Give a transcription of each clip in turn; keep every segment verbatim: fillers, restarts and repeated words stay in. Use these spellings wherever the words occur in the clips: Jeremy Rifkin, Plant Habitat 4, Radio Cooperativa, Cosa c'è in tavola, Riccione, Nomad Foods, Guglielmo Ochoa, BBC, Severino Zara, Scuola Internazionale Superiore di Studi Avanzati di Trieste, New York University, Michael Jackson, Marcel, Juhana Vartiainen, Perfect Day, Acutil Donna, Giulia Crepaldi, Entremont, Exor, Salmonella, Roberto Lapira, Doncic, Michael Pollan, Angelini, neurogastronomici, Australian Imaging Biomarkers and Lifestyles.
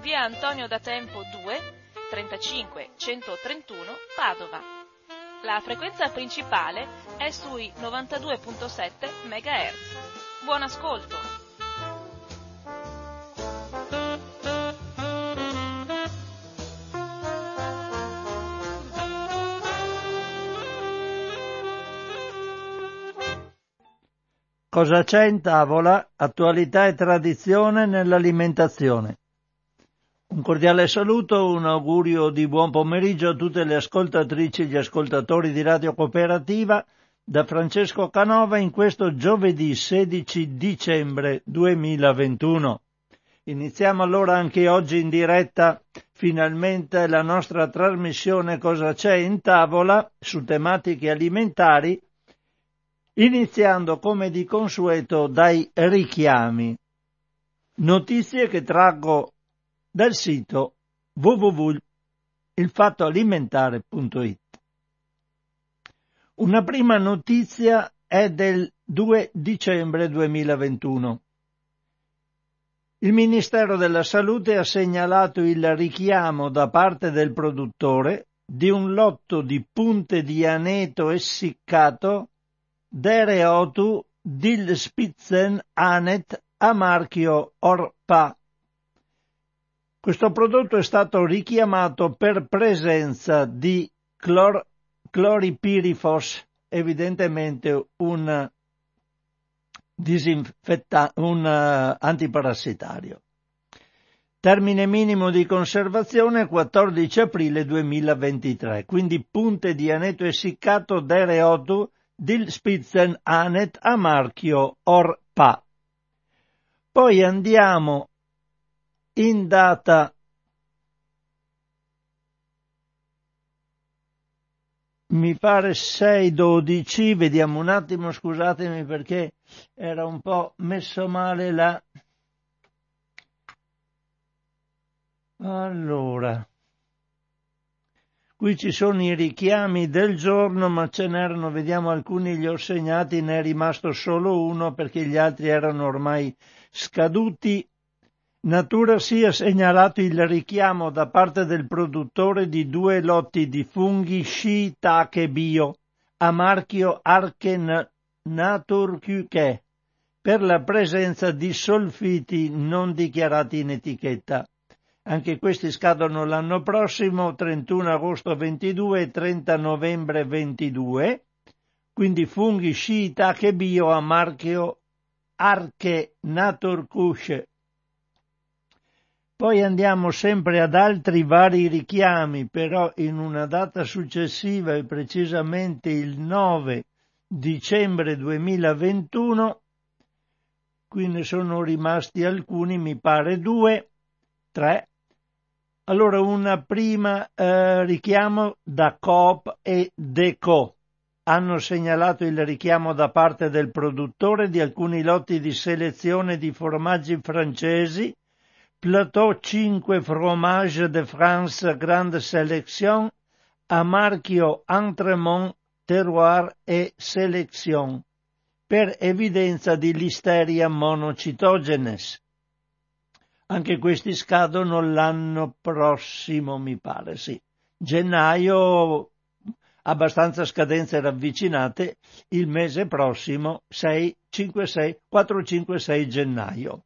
via Antonio da Tempo due, trentacinque centotrentuno Padova. La frequenza principale è sui novantadue virgola sette megahertz. Buon ascolto! Cosa c'è in tavola? Attualità e tradizione nell'alimentazione. Un cordiale saluto, un augurio di buon pomeriggio a tutte le ascoltatrici e gli ascoltatori di Radio Cooperativa da Francesco Canova in questo giovedì sedici dicembre duemilaventuno. Iniziamo allora anche oggi in diretta finalmente la nostra trasmissione Cosa c'è in tavola su tematiche alimentari, iniziando come di consueto dai richiami. Notizie che traggo dal sito w w w punto il fatto alimentare punto i t. Una prima notizia è del due dicembre duemilaventuno. Il Ministero della Salute ha segnalato il richiamo da parte del produttore di un lotto di punte di aneto essiccato Dereotu Dilspizzen Anet a marchio Orpa. Questo prodotto è stato richiamato per presenza di clor- cloripirifos, evidentemente un, disinfetta- un uh, antiparassitario. Termine minimo di conservazione quattordici aprile duemilaventitré, quindi punte di aneto essiccato Dereotu Dilspizzen Anet a marchio Orpa. Poi andiamo in data mi pare sei dodici, vediamo un attimo, scusatemi perché era un po' messo male la allora qui ci sono i richiami del giorno, ma ce n'erano, vediamo, alcuni li ho segnati, ne è rimasto solo uno perché gli altri erano ormai scaduti. Nature si è segnalato il richiamo da parte del produttore di due lotti di funghi shiitake bio a marchio Arche Naturküche per la presenza di solfiti non dichiarati in etichetta. Anche questi scadono l'anno prossimo, trentuno agosto ventidue e trenta novembre ventidue, quindi funghi shiitake bio a marchio Arche Naturküche. Poi andiamo sempre ad altri vari richiami, però in una data successiva e precisamente il nove dicembre duemilaventuno, qui ne sono rimasti alcuni, mi pare due, tre. Allora una prima eh, richiamo da Coop e Deco. Hanno segnalato il richiamo da parte del produttore di alcuni lotti di selezione di formaggi francesi Plateau cinque Fromage de France Grande Selection a marchio Entremont Terroir et Selection per evidenza di Listeria monocytogenes. Anche questi scadono l'anno prossimo, mi pare, sì. Gennaio, abbastanza scadenze ravvicinate, il mese prossimo, sei, cinque, sei, quattro, cinque, sei gennaio.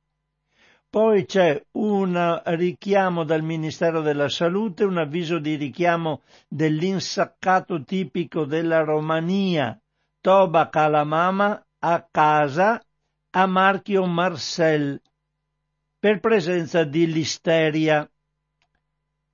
Poi c'è un richiamo dal Ministero della Salute, un avviso di richiamo dell'insaccato tipico della Romania, toba calamama a casa a marchio Marcel, per presenza di listeria.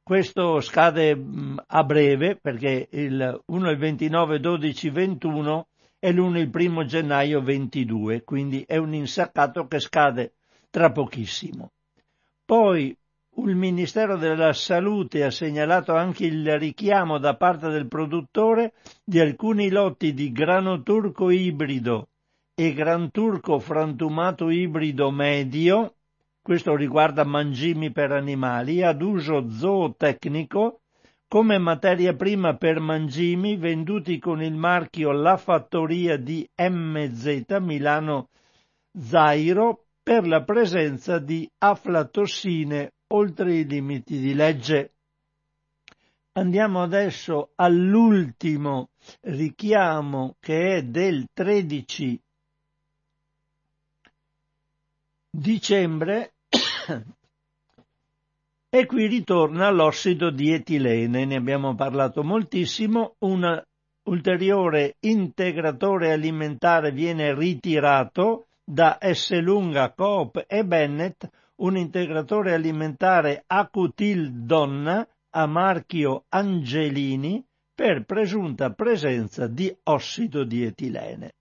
Questo scade a breve perché il uno il ventinove dodici ventuno e l'uno il primo gennaio ventidue, quindi è un insaccato che scade tra pochissimo. Poi il Ministero della Salute ha segnalato anche il richiamo da parte del produttore di alcuni lotti di grano turco ibrido e gran turco frantumato ibrido medio, questo riguarda mangimi per animali, ad uso zootecnico, come materia prima per mangimi venduti con il marchio La Fattoria di M Z Milano Zairo per la presenza di aflatossine oltre i limiti di legge. Andiamo adesso all'ultimo richiamo che è del tredici dicembre e qui ritorna l'ossido di etilene, ne abbiamo parlato moltissimo, un ulteriore integratore alimentare viene ritirato da Esselunga, Coop e Bennett, un integratore alimentare Acutil Donna a marchio Angelini per presunta presenza di ossido di etilene.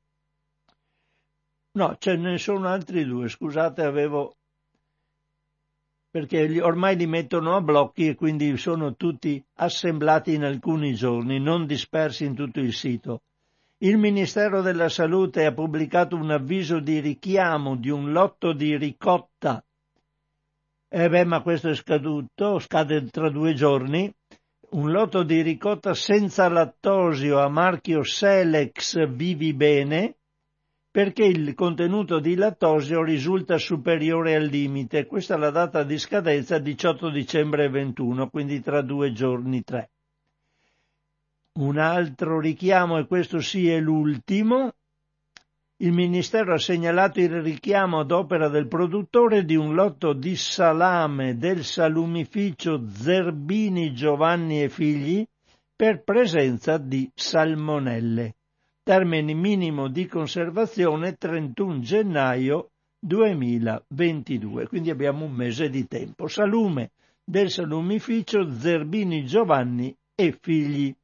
No, ce ne sono altri due, scusate, avevo... perché ormai li mettono a blocchi e quindi sono tutti assemblati in alcuni giorni, non dispersi in tutto il sito. Il Ministero della Salute ha pubblicato un avviso di richiamo di un lotto di ricotta. Eh beh, ma questo è scaduto, scade tra due giorni. Un lotto di ricotta senza lattosio a marchio Selex Vivibene, perché il contenuto di lattosio risulta superiore al limite. Questa è la data di scadenza, diciotto dicembre ventuno, quindi tra due giorni tre. Un altro richiamo, e questo sì è l'ultimo, il Ministero ha segnalato il richiamo ad opera del produttore di un lotto di salame del salumificio Zerbini Giovanni e figli per presenza di salmonelle. Termine minimo di conservazione trentuno gennaio duemilaventidue, quindi abbiamo un mese di tempo. Salume del salumificio Zerbini Giovanni e figli.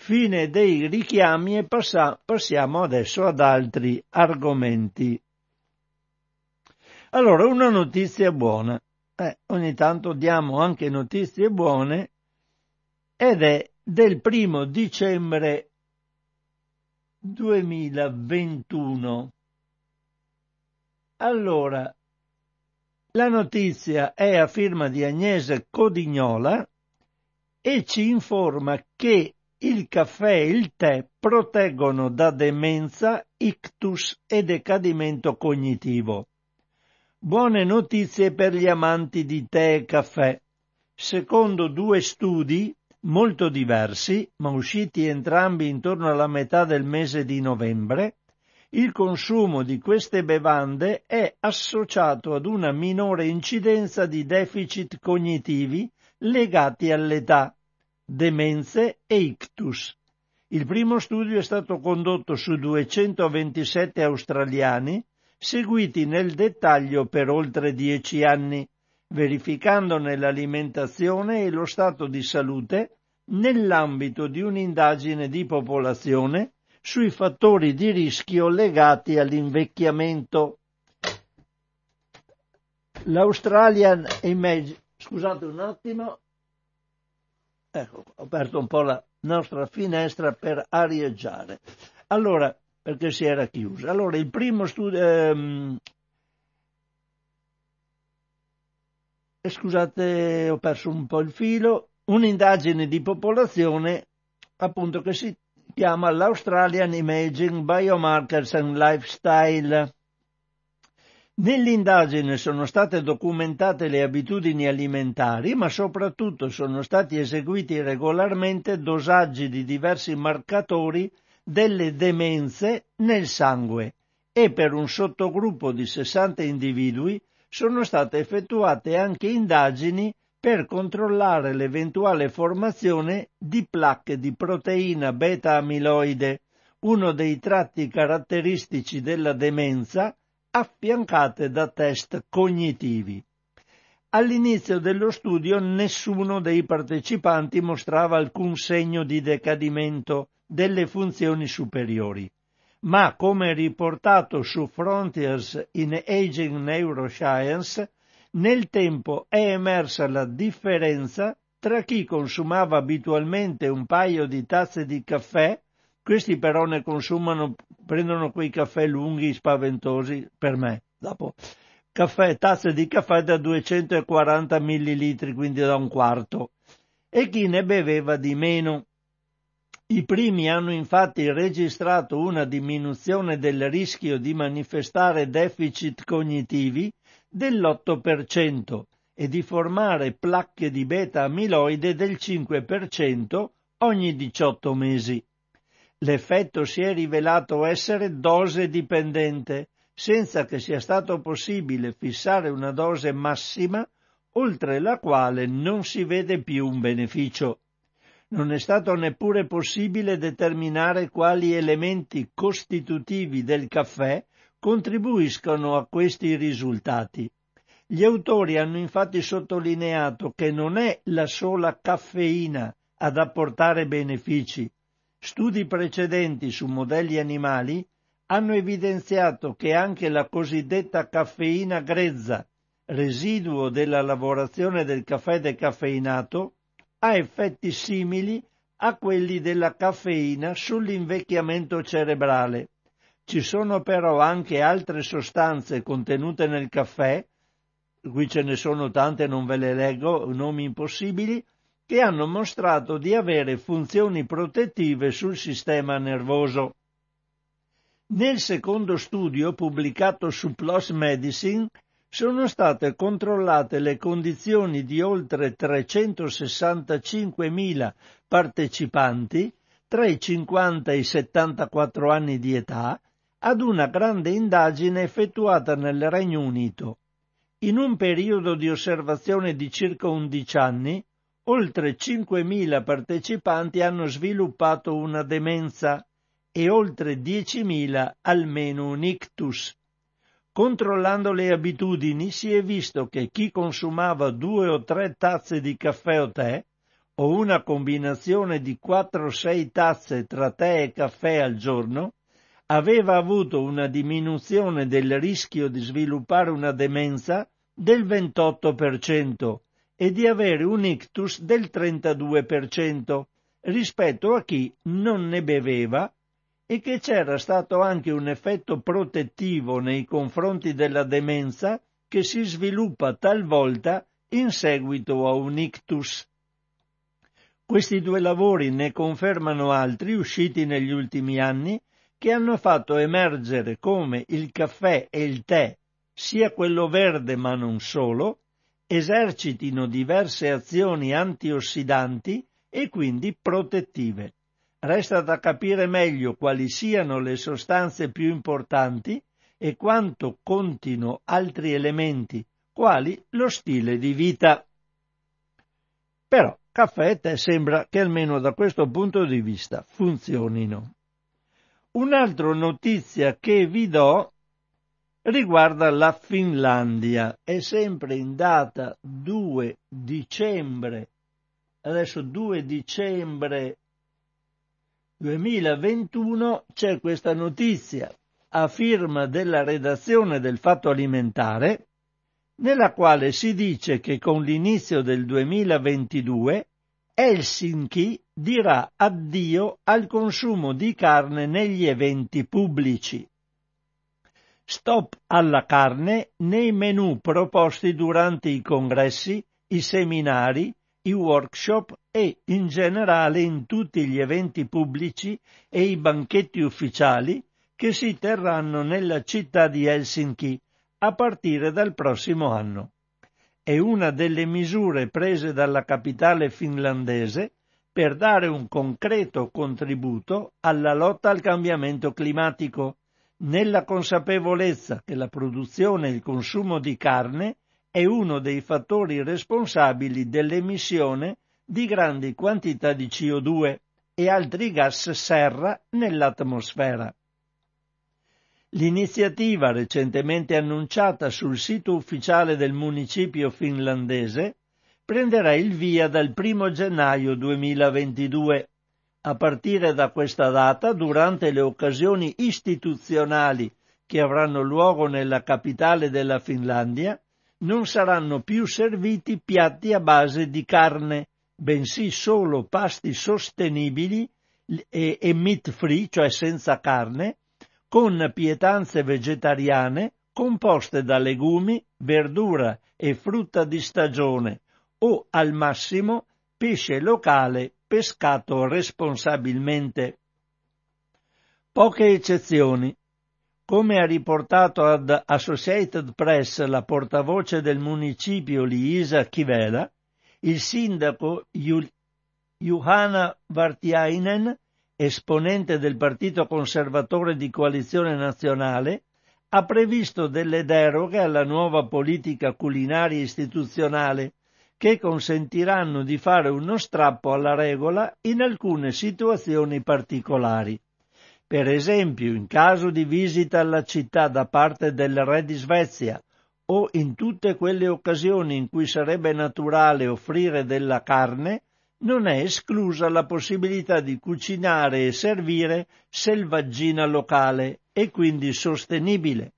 Fine dei richiami e passa, passiamo adesso ad altri argomenti. Allora, una notizia buona. Eh, ogni tanto diamo anche notizie buone ed è del primo dicembre duemilaventuno. Allora, la notizia è a firma di Agnese Codignola e ci informa che il caffè e il tè proteggono da demenza, ictus e decadimento cognitivo. Buone notizie per gli amanti di tè e caffè. Secondo due studi molto diversi, ma usciti entrambi intorno alla metà del mese di novembre, il consumo di queste bevande è associato ad una minore incidenza di deficit cognitivi legati all'età, demenze e ictus. Il primo studio è stato condotto su duecentoventisette australiani, seguiti nel dettaglio per oltre dieci anni, verificandone l'alimentazione e lo stato di salute nell'ambito di un'indagine di popolazione sui fattori di rischio legati all'invecchiamento. L'Australian Imaging... Scusate un attimo, ecco, ho aperto un po' la nostra finestra per arieggiare. Allora, perché si era chiusa. Allora, il primo studio... Ehm... Scusate, ho perso un po' il filo. Un'indagine di popolazione, appunto, che si chiama l'Australian Imaging Biomarkers and Lifestyles. Nell'indagine sono state documentate le abitudini alimentari, ma soprattutto sono stati eseguiti regolarmente dosaggi di diversi marcatori delle demenze nel sangue e per un sottogruppo di sessanta individui sono state effettuate anche indagini per controllare l'eventuale formazione di placche di proteina beta-amiloide, uno dei tratti caratteristici della demenza, affiancate da test cognitivi. All'inizio dello studio nessuno dei partecipanti mostrava alcun segno di decadimento delle funzioni superiori, ma come riportato su Frontiers in Aging Neuroscience, nel tempo è emersa la differenza tra chi consumava abitualmente un paio di tazze di caffè, questi però ne consumano, prendono quei caffè lunghi spaventosi per me, dopo, caffè, tazze di caffè da duecentoquaranta millilitri, quindi da un quarto, e chi ne beveva di meno. I primi hanno infatti registrato una diminuzione del rischio di manifestare deficit cognitivi dell'otto per cento e di formare placche di beta-amiloide del cinque per cento ogni diciotto mesi. L'effetto si è rivelato essere dose dipendente, senza che sia stato possibile fissare una dose massima oltre la quale non si vede più un beneficio. Non è stato neppure possibile determinare quali elementi costitutivi del caffè contribuiscono a questi risultati. Gli autori hanno infatti sottolineato che non è la sola caffeina ad apportare benefici. Studi precedenti su modelli animali hanno evidenziato che anche la cosiddetta caffeina grezza, residuo della lavorazione del caffè decaffeinato, ha effetti simili a quelli della caffeina sull'invecchiamento cerebrale. Ci sono però anche altre sostanze contenute nel caffè, qui ce ne sono tante, non ve le leggo, nomi impossibili, che hanno mostrato di avere funzioni protettive sul sistema nervoso. Nel secondo studio, pubblicato su PLOS Medicine, sono state controllate le condizioni di oltre trecentosessantacinquemila partecipanti tra i cinquanta e i settantaquattro anni di età, ad una grande indagine effettuata nel Regno Unito. In un periodo di osservazione di circa undici anni, oltre cinquemila partecipanti hanno sviluppato una demenza e oltre diecimila almeno un ictus. Controllando le abitudini si è visto che chi consumava due o tre tazze di caffè o tè, o una combinazione di quattro o sei tazze tra tè e caffè al giorno, aveva avuto una diminuzione del rischio di sviluppare una demenza del ventotto per cento e di avere un ictus del trentadue per cento rispetto a chi non ne beveva, e che c'era stato anche un effetto protettivo nei confronti della demenza che si sviluppa talvolta in seguito a un ictus. Questi due lavori ne confermano altri usciti negli ultimi anni, che hanno fatto emergere come il caffè e il tè, sia quello verde ma non solo, esercitino diverse azioni antiossidanti e quindi protettive. Resta da capire meglio quali siano le sostanze più importanti e quanto contino altri elementi, quali lo stile di vita. Però caffè e tè sembra che almeno da questo punto di vista funzionino. Un'altra notizia che vi do riguarda la Finlandia. È sempre in data due dicembre, adesso due dicembre duemilaventuno, c'è questa notizia a firma della redazione del Fatto Alimentare, nella quale si dice che con l'inizio del duemilaventidue Helsinki dirà addio al consumo di carne negli eventi pubblici. Stop alla carne nei menù proposti durante i congressi, i seminari, i workshop e in generale in tutti gli eventi pubblici e i banchetti ufficiali che si terranno nella città di Helsinki a partire dal prossimo anno. È una delle misure prese dalla capitale finlandese per dare un concreto contributo alla lotta al cambiamento climatico, nella consapevolezza che la produzione e il consumo di carne è uno dei fattori responsabili dell'emissione di grandi quantità di C O due e altri gas serra nell'atmosfera. L'iniziativa recentemente annunciata sul sito ufficiale del municipio finlandese prenderà il via dal primo gennaio duemilaventidue. A partire da questa data, durante le occasioni istituzionali che avranno luogo nella capitale della Finlandia, non saranno più serviti piatti a base di carne, bensì solo pasti sostenibili e, e meat-free, cioè senza carne, con pietanze vegetariane composte da legumi, verdura e frutta di stagione o, al massimo, pesce locale pescato responsabilmente. Poche eccezioni. Come ha riportato ad Associated Press la portavoce del municipio Liisa Kivelä, il sindaco Juhana Vartiainen, esponente del Partito Conservatore di Coalizione Nazionale, ha previsto delle deroghe alla nuova politica culinaria istituzionale che consentiranno di fare uno strappo alla regola in alcune situazioni particolari. Per esempio, in caso di visita alla città da parte del re di Svezia o in tutte quelle occasioni in cui sarebbe naturale offrire della carne, non è esclusa la possibilità di cucinare e servire selvaggina locale e quindi sostenibile.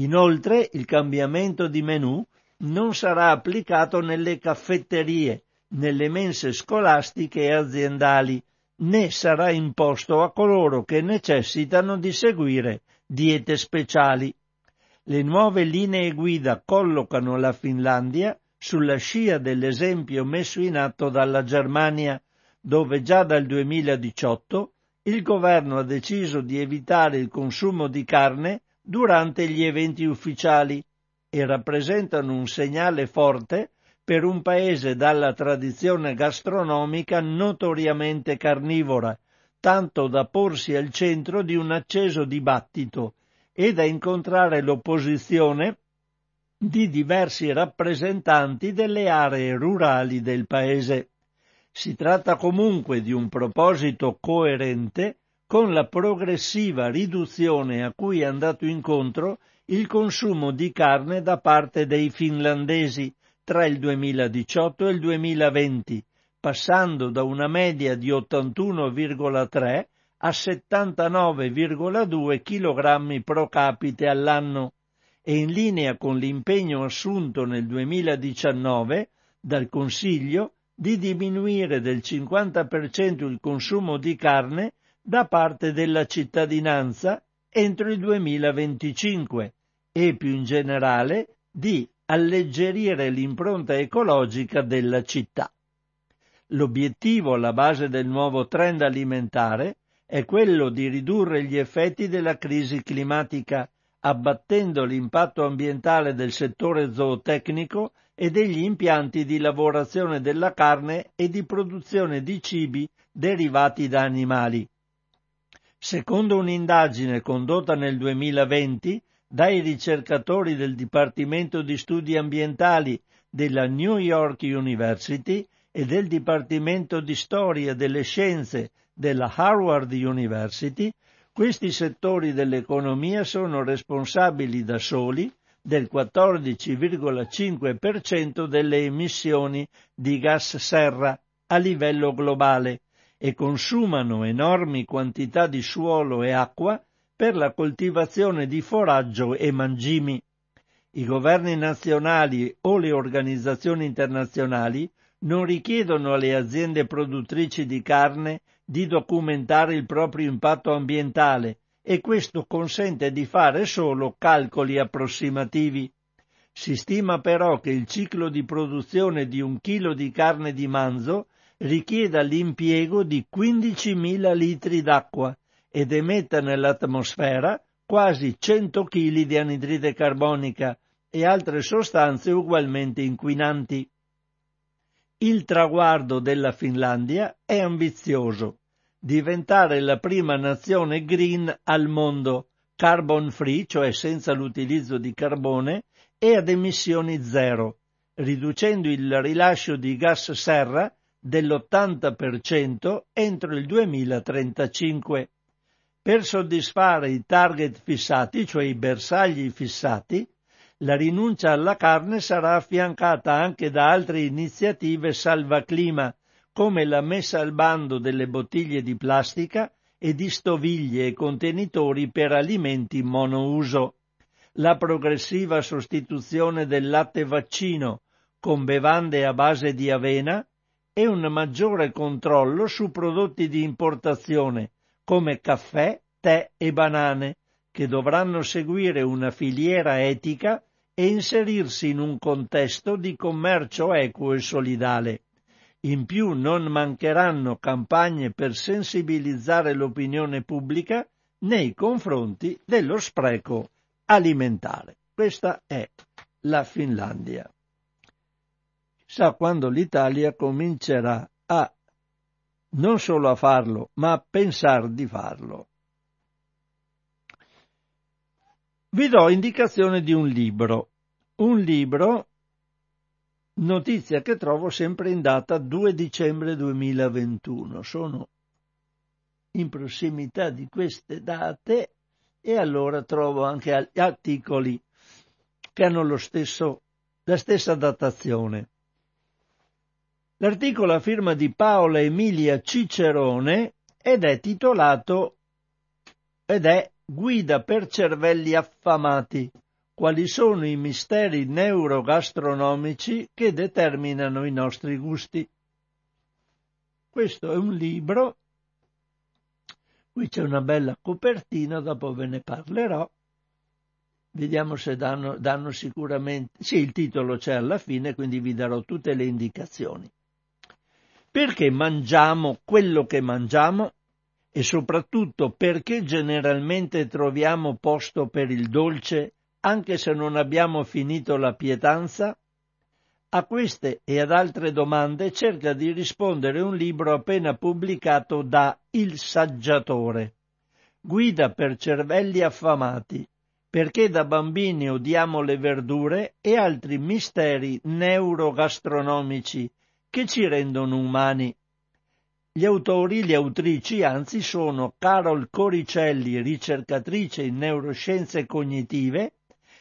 Inoltre, il cambiamento di menù non sarà applicato nelle caffetterie, nelle mense scolastiche e aziendali, né sarà imposto a coloro che necessitano di seguire diete speciali. Le nuove linee guida collocano la Finlandia sulla scia dell'esempio messo in atto dalla Germania, dove già dal duemiladiciotto il governo ha deciso di evitare il consumo di carne durante gli eventi ufficiali e rappresentano un segnale forte per un paese dalla tradizione gastronomica notoriamente carnivora, tanto da porsi al centro di un acceso dibattito e da incontrare l'opposizione di diversi rappresentanti delle aree rurali del paese. Si tratta comunque di un proposito coerente con la progressiva riduzione a cui è andato incontro il consumo di carne da parte dei finlandesi tra il duemiladiciotto e il duemilaventi, passando da una media di ottantuno virgola tre a settantanove virgola due chilogrammi pro capite all'anno, e in linea con l'impegno assunto nel duemiladiciannove dal Consiglio di diminuire del cinquanta per cento il consumo di carne da parte della cittadinanza entro il duemilaventicinque e, più in generale, di alleggerire l'impronta ecologica della città. L'obiettivo alla base del nuovo trend alimentare è quello di ridurre gli effetti della crisi climatica, abbattendo l'impatto ambientale del settore zootecnico e degli impianti di lavorazione della carne e di produzione di cibi derivati da animali. Secondo un'indagine condotta nel duemilaventi dai ricercatori del Dipartimento di Studi Ambientali della New York University e del Dipartimento di Storia delle Scienze della Harvard University, questi settori dell'economia sono responsabili da soli del quattordici virgola cinque per cento delle emissioni di gas serra a livello globale e consumano enormi quantità di suolo e acqua per la coltivazione di foraggio e mangimi. I governi nazionali o le organizzazioni internazionali non richiedono alle aziende produttrici di carne di documentare il proprio impatto ambientale e questo consente di fare solo calcoli approssimativi. Si stima però che il ciclo di produzione di un chilo di carne di manzo richieda l'impiego di quindicimila litri d'acqua ed emetta nell'atmosfera quasi cento chili di anidride carbonica e altre sostanze ugualmente inquinanti. Il traguardo della Finlandia è ambizioso: diventare la prima nazione green al mondo, carbon free, cioè senza l'utilizzo di carbone, e ad emissioni zero, riducendo il rilascio di gas serra dell'ottanta per cento entro il duemilatrentacinque. Per soddisfare i target fissati, cioè i bersagli fissati, la rinuncia alla carne sarà affiancata anche da altre iniziative salvaclima, come la messa al bando delle bottiglie di plastica e di stoviglie e contenitori per alimenti monouso, la progressiva sostituzione del latte vaccino con bevande a base di avena e un maggiore controllo su prodotti di importazione come caffè, tè e banane, che dovranno seguire una filiera etica e inserirsi in un contesto di commercio equo e solidale. In più non mancheranno campagne per sensibilizzare l'opinione pubblica nei confronti dello spreco alimentare. Questa è la Finlandia. Chissà quando l'Italia comincerà a non solo a farlo, ma a pensar di farlo. Vi do indicazione di un libro, un libro, notizia che trovo sempre in data due dicembre duemilaventuno, sono in prossimità di queste date e allora trovo anche articoli che hanno lo stesso, la stessa datazione. L'articolo a firma di Paola Emilia Cicerone ed è titolato ed è Guida per cervelli affamati, quali sono i misteri neurogastronomici che determinano i nostri gusti. Questo è un libro, qui c'è una bella copertina, dopo ve ne parlerò, vediamo se danno, danno sicuramente, sì, il titolo c'è alla fine, quindi vi darò tutte le indicazioni. Perché mangiamo quello che mangiamo? E soprattutto perché generalmente troviamo posto per il dolce anche se non abbiamo finito la pietanza? A queste e ad altre domande cerca di rispondere un libro appena pubblicato da Il Saggiatore. Guida per cervelli affamati, perché da bambini odiamo le verdure e altri misteri neurogastronomici che ci rendono umani. Gli autori, le autrici, anzi, sono Carol Coricelli, ricercatrice in neuroscienze cognitive,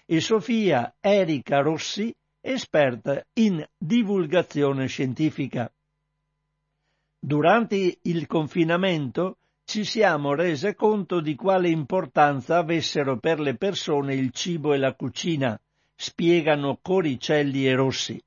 e Sofia Erika Rossi, esperta in divulgazione scientifica. Durante il confinamento ci siamo rese conto di quale importanza avessero per le persone il cibo e la cucina, spiegano Coricelli e Rossi.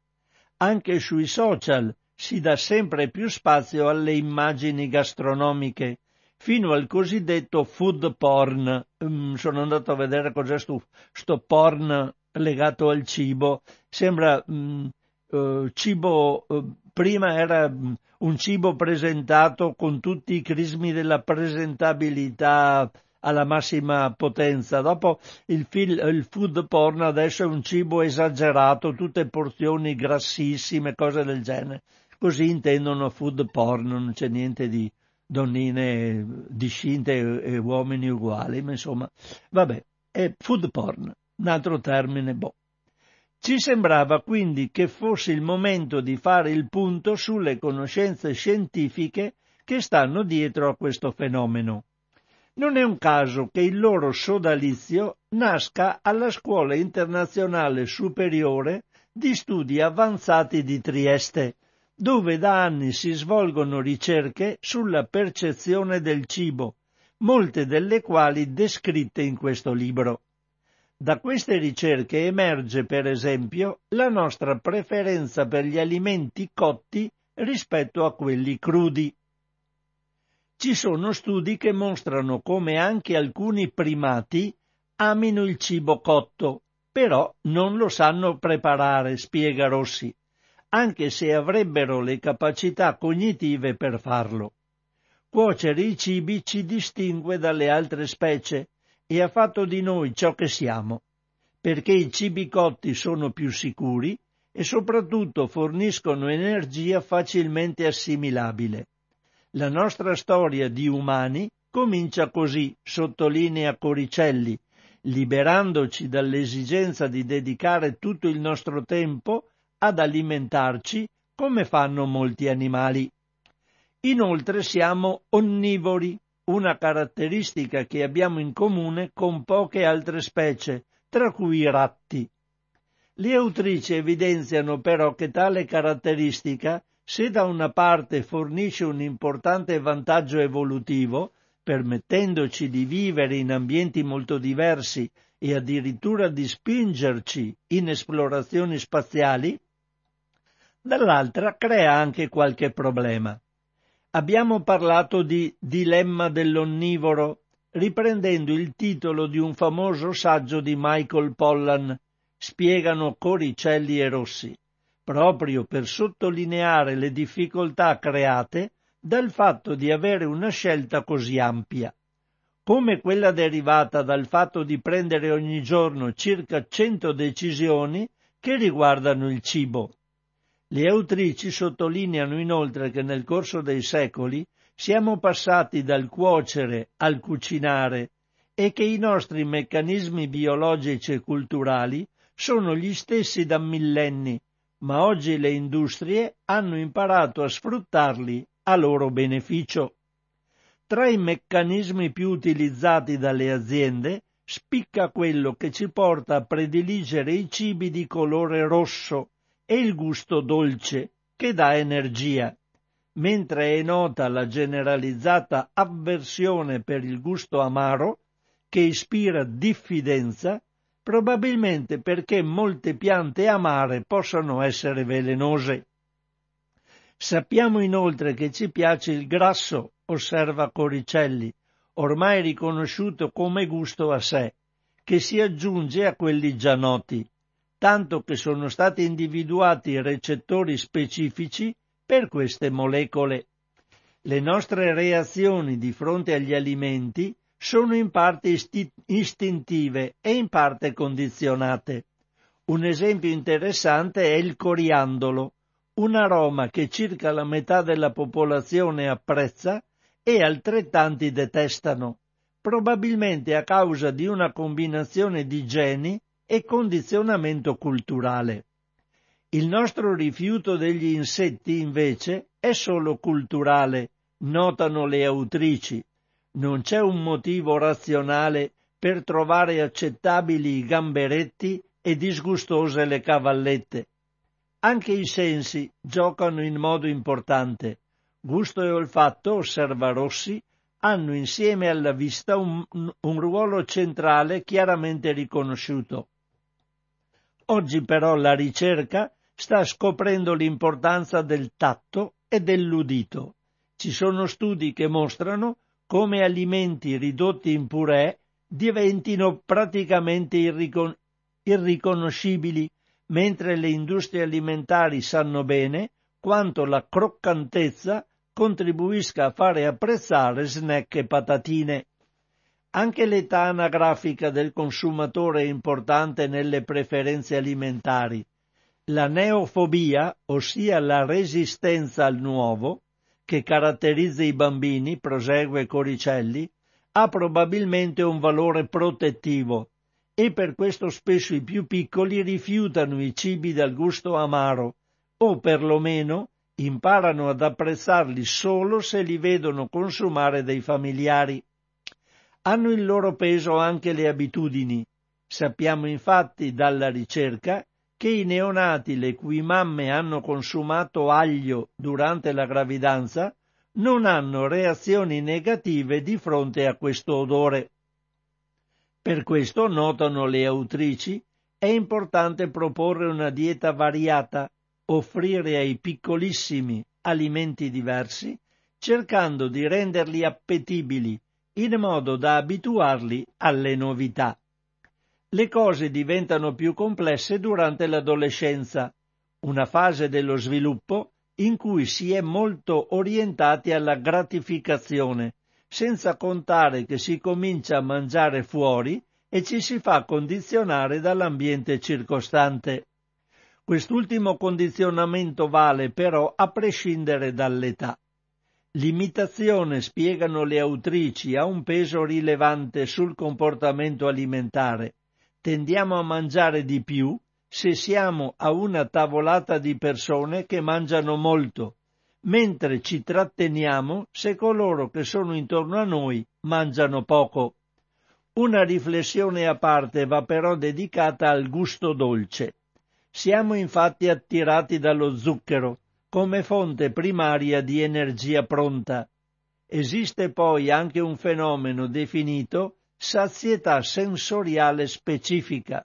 Anche sui social si dà sempre più spazio alle immagini gastronomiche, fino al cosiddetto food porn. Mm, sono andato a vedere cos'è sto, sto porn legato al cibo. Sembra mm, eh, cibo, eh, prima era mm, un cibo presentato con tutti i crismi della presentabilità alla massima potenza. Dopo il, fil, il food porn adesso è un cibo esagerato, tutte porzioni grassissime, cose del genere. Così intendono food porn, non c'è niente di donnine discinte e uomini uguali, ma insomma, vabbè, è food porn, un altro termine, boh. Ci sembrava quindi che fosse il momento di fare il punto sulle conoscenze scientifiche che stanno dietro a questo fenomeno. Non è un caso che il loro sodalizio nasca alla Scuola Internazionale Superiore di Studi Avanzati di Trieste, dove da anni si svolgono ricerche sulla percezione del cibo, molte delle quali descritte in questo libro. Da queste ricerche emerge, per esempio, la nostra preferenza per gli alimenti cotti rispetto a quelli crudi. Ci sono studi che mostrano come anche alcuni primati amino il cibo cotto, però non lo sanno preparare, spiega Rossi, anche se avrebbero le capacità cognitive per farlo. Cuocere i cibi ci distingue dalle altre specie e ha fatto di noi ciò che siamo, perché i cibi cotti sono più sicuri e soprattutto forniscono energia facilmente assimilabile. La nostra storia di umani Comincia così, sottolinea Coricelli, liberandoci dall'esigenza di dedicare tutto il nostro tempo ad alimentarci come fanno molti animali. Inoltre siamo onnivori, una caratteristica che abbiamo in comune con poche altre specie, tra cui i ratti. Le autrici evidenziano però che tale caratteristica, se da una parte fornisce un importante vantaggio evolutivo, permettendoci di vivere in ambienti molto diversi e addirittura di spingerci in esplorazioni spaziali, dall'altra crea anche qualche problema. Abbiamo parlato di dilemma dell'onnivoro, riprendendo il titolo di un famoso saggio di Michael Pollan, spiegano Coricelli e Rossi, proprio per sottolineare le difficoltà create dal fatto di avere una scelta così ampia, come quella derivata dal fatto di prendere ogni giorno circa cento decisioni che riguardano il cibo. Le autrici sottolineano inoltre che nel corso dei secoli siamo passati dal cuocere al cucinare e che i nostri meccanismi biologici e culturali sono gli stessi da millenni, ma oggi le industrie hanno imparato a sfruttarli a loro beneficio. Tra i meccanismi più utilizzati dalle aziende spicca quello che ci porta a prediligere i cibi di colore rosso e il gusto dolce, che dà energia, mentre è nota la generalizzata avversione per il gusto amaro, che ispira diffidenza, probabilmente perché molte piante amare possono essere velenose. Sappiamo inoltre che ci piace il grasso, osserva Coricelli, ormai riconosciuto come gusto a sé, che si aggiunge a quelli già noti, tanto che sono stati individuati recettori specifici per queste molecole. Le nostre reazioni di fronte agli alimenti sono in parte isti- istintive e in parte condizionate. Un esempio interessante è il coriandolo, un aroma che circa la metà della popolazione apprezza e altrettanti detestano, probabilmente a causa di una combinazione di geni e condizionamento culturale. Il nostro rifiuto degli insetti, invece, è solo culturale, notano le autrici. Non c'è un motivo razionale per trovare accettabili i gamberetti e disgustose le cavallette. Anche i sensi giocano in modo importante. Gusto e olfatto, osserva Rossi, hanno insieme alla vista un, un ruolo centrale chiaramente riconosciuto. Oggi però la ricerca sta scoprendo l'importanza del tatto e dell'udito. Ci sono studi che mostrano come alimenti ridotti in purè diventino praticamente irricon- irriconoscibili, mentre le industrie alimentari sanno bene quanto la croccantezza contribuisca a fare apprezzare snack e patatine. Anche l'età anagrafica del consumatore è importante nelle preferenze alimentari. La neofobia, ossia la resistenza al nuovo, che caratterizza i bambini, prosegue Coricelli, ha probabilmente un valore protettivo, e per questo spesso i più piccoli rifiutano i cibi dal gusto amaro, o perlomeno imparano ad apprezzarli solo se li vedono consumare dei familiari. Hanno il loro peso anche le abitudini. Sappiamo infatti dalla ricerca che i neonati le cui mamme hanno consumato aglio durante la gravidanza non hanno reazioni negative di fronte a questo odore. Per questo, notano le autrici, è importante proporre una dieta variata, offrire ai piccolissimi alimenti diversi, cercando di renderli appetibili, in modo da abituarli alle novità. Le cose diventano più complesse durante l'adolescenza, una fase dello sviluppo in cui si è molto orientati alla gratificazione, senza contare che si comincia a mangiare fuori e ci si fa condizionare dall'ambiente circostante. Quest'ultimo condizionamento vale però a prescindere dall'età. L'imitazione, spiegano le autrici, ha un peso rilevante sul comportamento alimentare. Tendiamo a mangiare di più se siamo a una tavolata di persone che mangiano molto, mentre ci tratteniamo se coloro che sono intorno a noi mangiano poco. Una riflessione a parte va però dedicata al gusto dolce. Siamo infatti attirati dallo zucchero come fonte primaria di energia pronta. Esiste poi anche un fenomeno definito sazietà sensoriale specifica,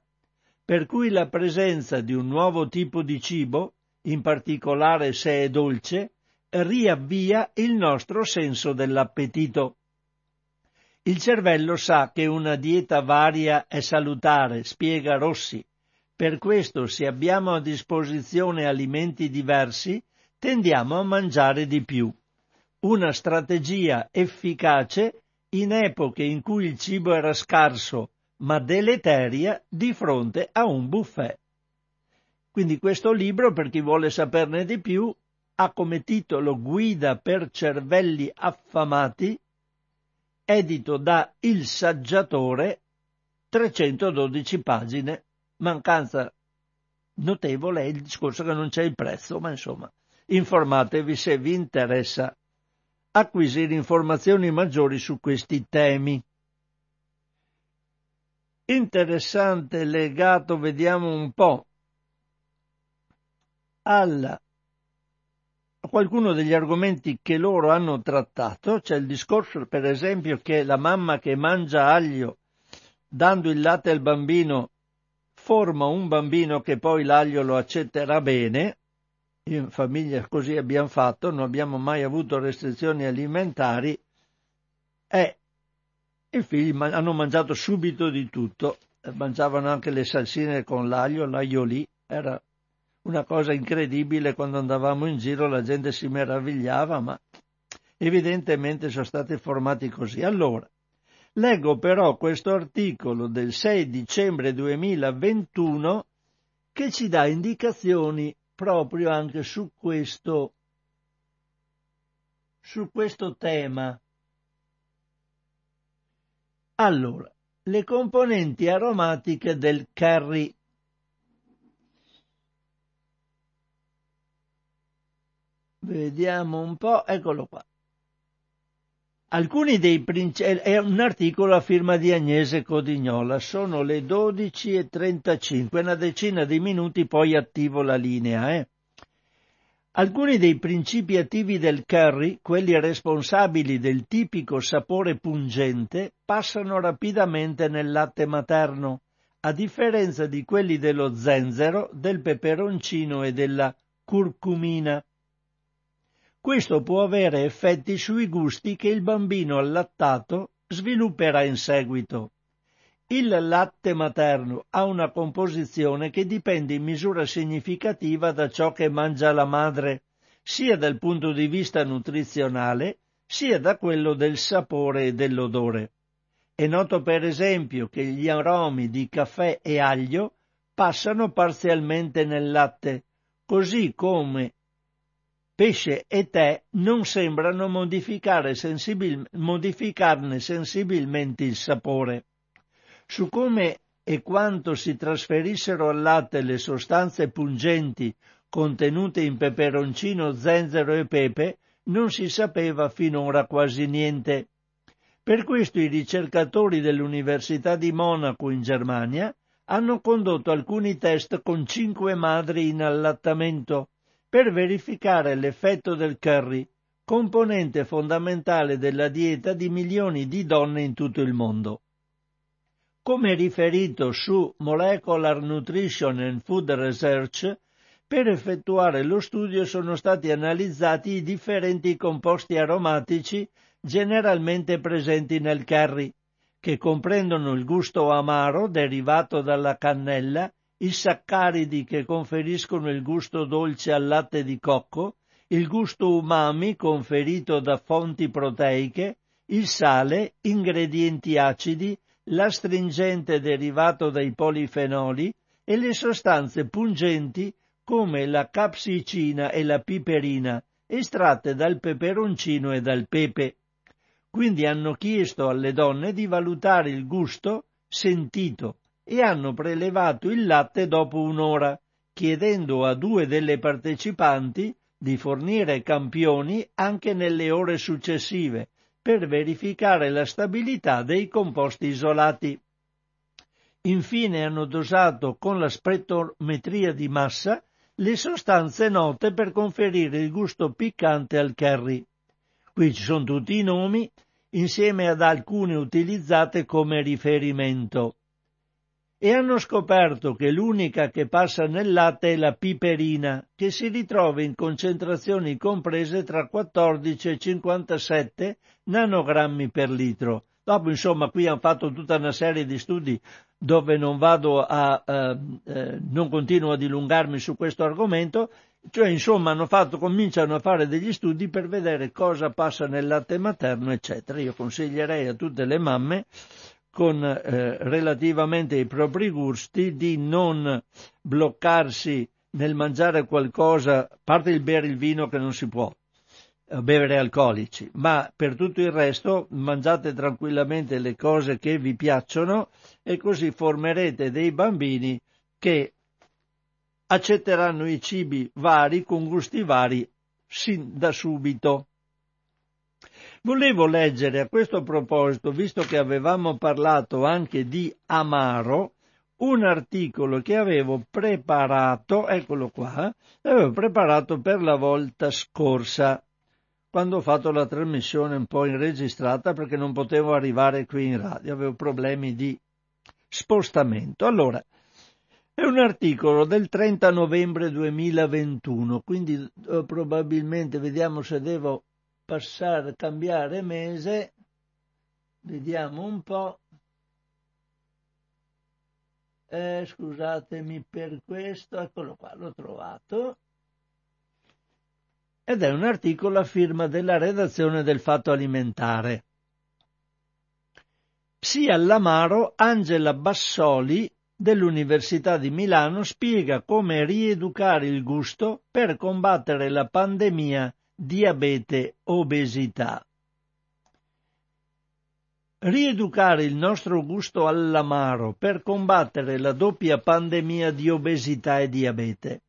per cui la presenza di un nuovo tipo di cibo, in particolare se è dolce, riavvia il nostro senso dell'appetito. Il cervello sa che una dieta varia è salutare, spiega Rossi. Per questo, se abbiamo a disposizione alimenti diversi, tendiamo a mangiare di più. Una strategia efficace in epoche in cui il cibo era scarso, ma deleteria di fronte a un buffet. Quindi questo libro, per chi vuole saperne di più, ha come titolo Guida per cervelli affamati, edito da Il Saggiatore, trecentododici pagine. Mancanza notevole è il discorso che non c'è il prezzo, ma insomma, informatevi se vi interessa acquisire informazioni maggiori su questi temi. Interessante legato, vediamo un po', alla, a qualcuno degli argomenti che loro hanno trattato. C'è il discorso, per esempio, che la mamma che mangia aglio dando il latte al bambino forma un bambino che poi l'aglio lo accetterà bene. In famiglia così abbiamo fatto, non abbiamo mai avuto restrizioni alimentari e i figli hanno mangiato subito di tutto, mangiavano anche le salsine con l'aglio, l'aglio lì era una cosa incredibile, quando andavamo in giro la gente si meravigliava, ma evidentemente sono stati formati così. Allora, leggo però questo articolo del sei dicembre duemilaventuno che ci dà indicazioni proprio anche su questo, su questo tema. Allora, le componenti aromatiche del curry. Vediamo un po', eccolo qua. Alcuni dei principi, è un articolo a firma di Agnese Codignola, sono le dodici e trentacinque, una decina di minuti, poi attivo la linea. Eh. Alcuni dei principi attivi del curry, quelli responsabili del tipico sapore pungente, passano rapidamente nel latte materno, a differenza di quelli dello zenzero, del peperoncino e della curcumina. Questo può avere effetti sui gusti che il bambino allattato svilupperà in seguito. Il latte materno ha una composizione che dipende in misura significativa da ciò che mangia la madre, sia dal punto di vista nutrizionale, sia da quello del sapore e dell'odore. È noto per esempio che gli aromi di caffè e aglio passano parzialmente nel latte, così come pesce e tè non sembrano modificare sensibil- modificarne sensibilmente il sapore. Su come e quanto si trasferissero al latte le sostanze pungenti contenute in peperoncino, zenzero e pepe non si sapeva finora quasi niente. Per questo i ricercatori dell'Università di Monaco in Germania hanno condotto alcuni test con cinque madri in allattamento per verificare l'effetto del curry, componente fondamentale della dieta di milioni di donne in tutto il mondo. Come riferito su Molecular Nutrition and Food Research, per effettuare lo studio sono stati analizzati i differenti composti aromatici generalmente presenti nel curry, che comprendono il gusto amaro derivato dalla cannella, i saccaridi che conferiscono il gusto dolce al latte di cocco, il gusto umami conferito da fonti proteiche, il sale, ingredienti acidi, l'astringente derivato dai polifenoli e le sostanze pungenti come la capsicina e la piperina, estratte dal peperoncino e dal pepe. Quindi hanno chiesto alle donne di valutare il gusto sentito e hanno prelevato il latte dopo un'ora, chiedendo a due delle partecipanti di fornire campioni anche nelle ore successive per verificare la stabilità dei composti isolati. Infine hanno dosato con la spettrometria di massa le sostanze note per conferire il gusto piccante al curry. Qui ci sono tutti i nomi, insieme ad alcune utilizzate come riferimento. E hanno scoperto che l'unica che passa nel latte è la piperina, che si ritrova in concentrazioni comprese tra quattordici e cinquantasette nanogrammi per litro. Dopo, insomma, qui hanno fatto tutta una serie di studi dove non vado a, eh, eh, non continuo a dilungarmi su questo argomento, cioè insomma hanno fatto, cominciano a fare degli studi per vedere cosa passa nel latte materno, eccetera. Io consiglierei a tutte le mamme, con eh, relativamente ai propri gusti, di non bloccarsi nel mangiare qualcosa, a parte il bere il vino che non si può, bevere alcolici, ma per tutto il resto mangiate tranquillamente le cose che vi piacciono e così formerete dei bambini che accetteranno i cibi vari, con gusti vari, sin da subito. Volevo leggere a questo proposito, visto che avevamo parlato anche di amaro, un articolo che avevo preparato, eccolo qua, l'avevo preparato per la volta scorsa, quando ho fatto la trasmissione un po' inregistrata, perché non potevo arrivare qui in radio, avevo problemi di spostamento. Allora, è un articolo del trenta novembre duemilaventuno, quindi eh, probabilmente, vediamo se devo passare, cambiare mese, vediamo un po', eh, scusatemi per questo, eccolo qua, l'ho trovato, ed è un articolo a firma della redazione del Fatto Alimentare. Sì all'amaro, Angela Bassoli dell'Università di Milano spiega come rieducare il gusto per combattere la pandemia diabete, obesità. Rieducare il nostro gusto all'amaro per combattere la doppia pandemia di obesità e diabete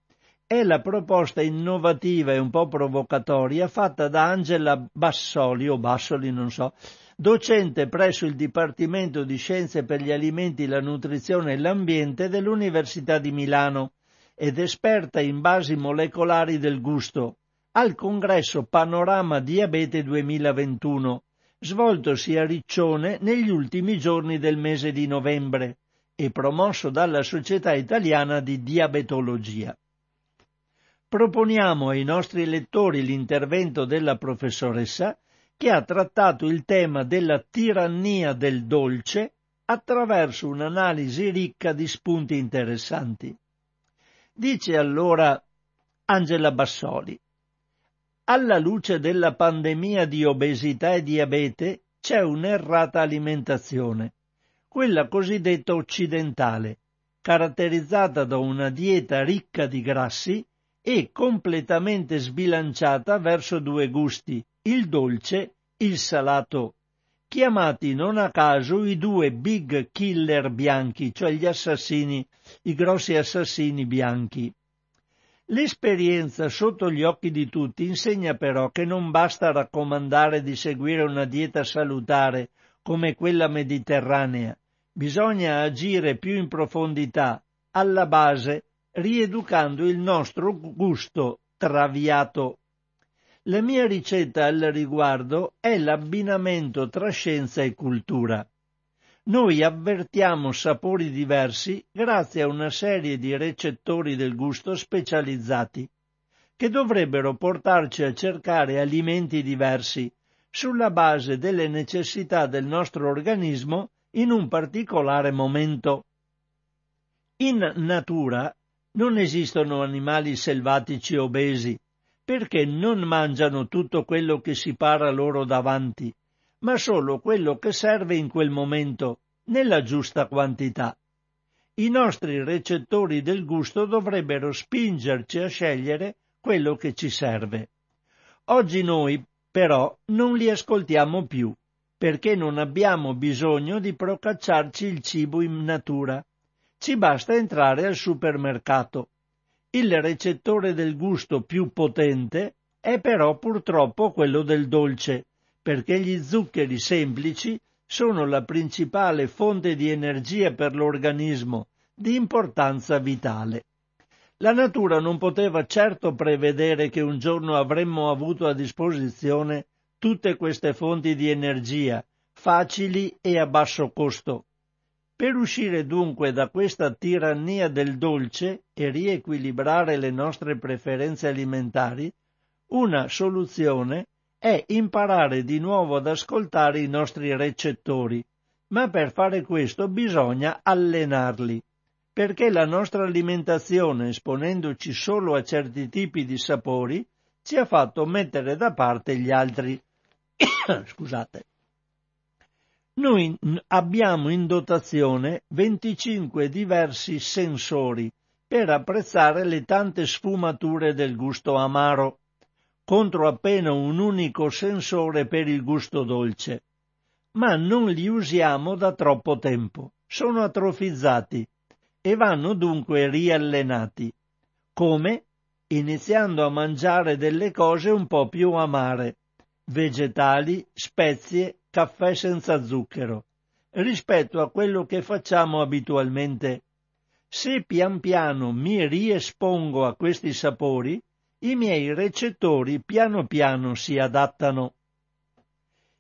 è la proposta innovativa e un po' provocatoria fatta da Angela Bassoli, o Bassoli non so, docente presso il Dipartimento di Scienze per gli Alimenti, la Nutrizione e l'Ambiente dell'Università di Milano ed esperta in basi molecolari del gusto, al congresso Panorama Diabete duemilaventuno, svoltosi a Riccione negli ultimi giorni del mese di novembre e promosso dalla Società Italiana di Diabetologia. Proponiamo ai nostri lettori l'intervento della professoressa, che ha trattato il tema della tirannia del dolce attraverso un'analisi ricca di spunti interessanti. Dice allora Angela Bassoli: alla luce della pandemia di obesità e diabete c'è un'errata alimentazione, quella cosiddetta occidentale, caratterizzata da una dieta ricca di grassi e completamente sbilanciata verso due gusti, il dolce e il salato, chiamati non a caso i due big killer bianchi, cioè gli assassini, i grossi assassini bianchi. L'esperienza sotto gli occhi di tutti insegna però che non basta raccomandare di seguire una dieta salutare come quella mediterranea, bisogna agire più in profondità, alla base, rieducando il nostro gusto traviato. La mia ricetta al riguardo è l'abbinamento tra scienza e cultura. Noi avvertiamo sapori diversi grazie a una serie di recettori del gusto specializzati, che dovrebbero portarci a cercare alimenti diversi sulla base delle necessità del nostro organismo in un particolare momento. In natura non esistono animali selvatici obesi, perché non mangiano tutto quello che si para loro davanti, ma solo quello che serve in quel momento, nella giusta quantità. I nostri recettori del gusto dovrebbero spingerci a scegliere quello che ci serve. Oggi noi, però, non li ascoltiamo più, perché non abbiamo bisogno di procacciarci il cibo in natura. Ci basta entrare al supermercato. Il recettore del gusto più potente è però purtroppo quello del dolce, perché gli zuccheri semplici sono la principale fonte di energia per l'organismo, di importanza vitale. La natura non poteva certo prevedere che un giorno avremmo avuto a disposizione tutte queste fonti di energia, facili e a basso costo. Per uscire dunque da questa tirannia del dolce e riequilibrare le nostre preferenze alimentari, una soluzione è imparare di nuovo ad ascoltare i nostri recettori, ma per fare questo bisogna allenarli, perché la nostra alimentazione, esponendoci solo a certi tipi di sapori, ci ha fatto mettere da parte gli altri. Scusate. Noi abbiamo in dotazione venticinque diversi sensori per apprezzare le tante sfumature del gusto amaro, contro appena un unico sensore per il gusto dolce. Ma non li usiamo da troppo tempo, sono atrofizzati e vanno dunque riallenati. Come? Iniziando a mangiare delle cose un po' più amare, vegetali, spezie, caffè senza zucchero, rispetto a quello che facciamo abitualmente. Se pian piano mi riespongo a questi sapori, i miei recettori piano piano si adattano.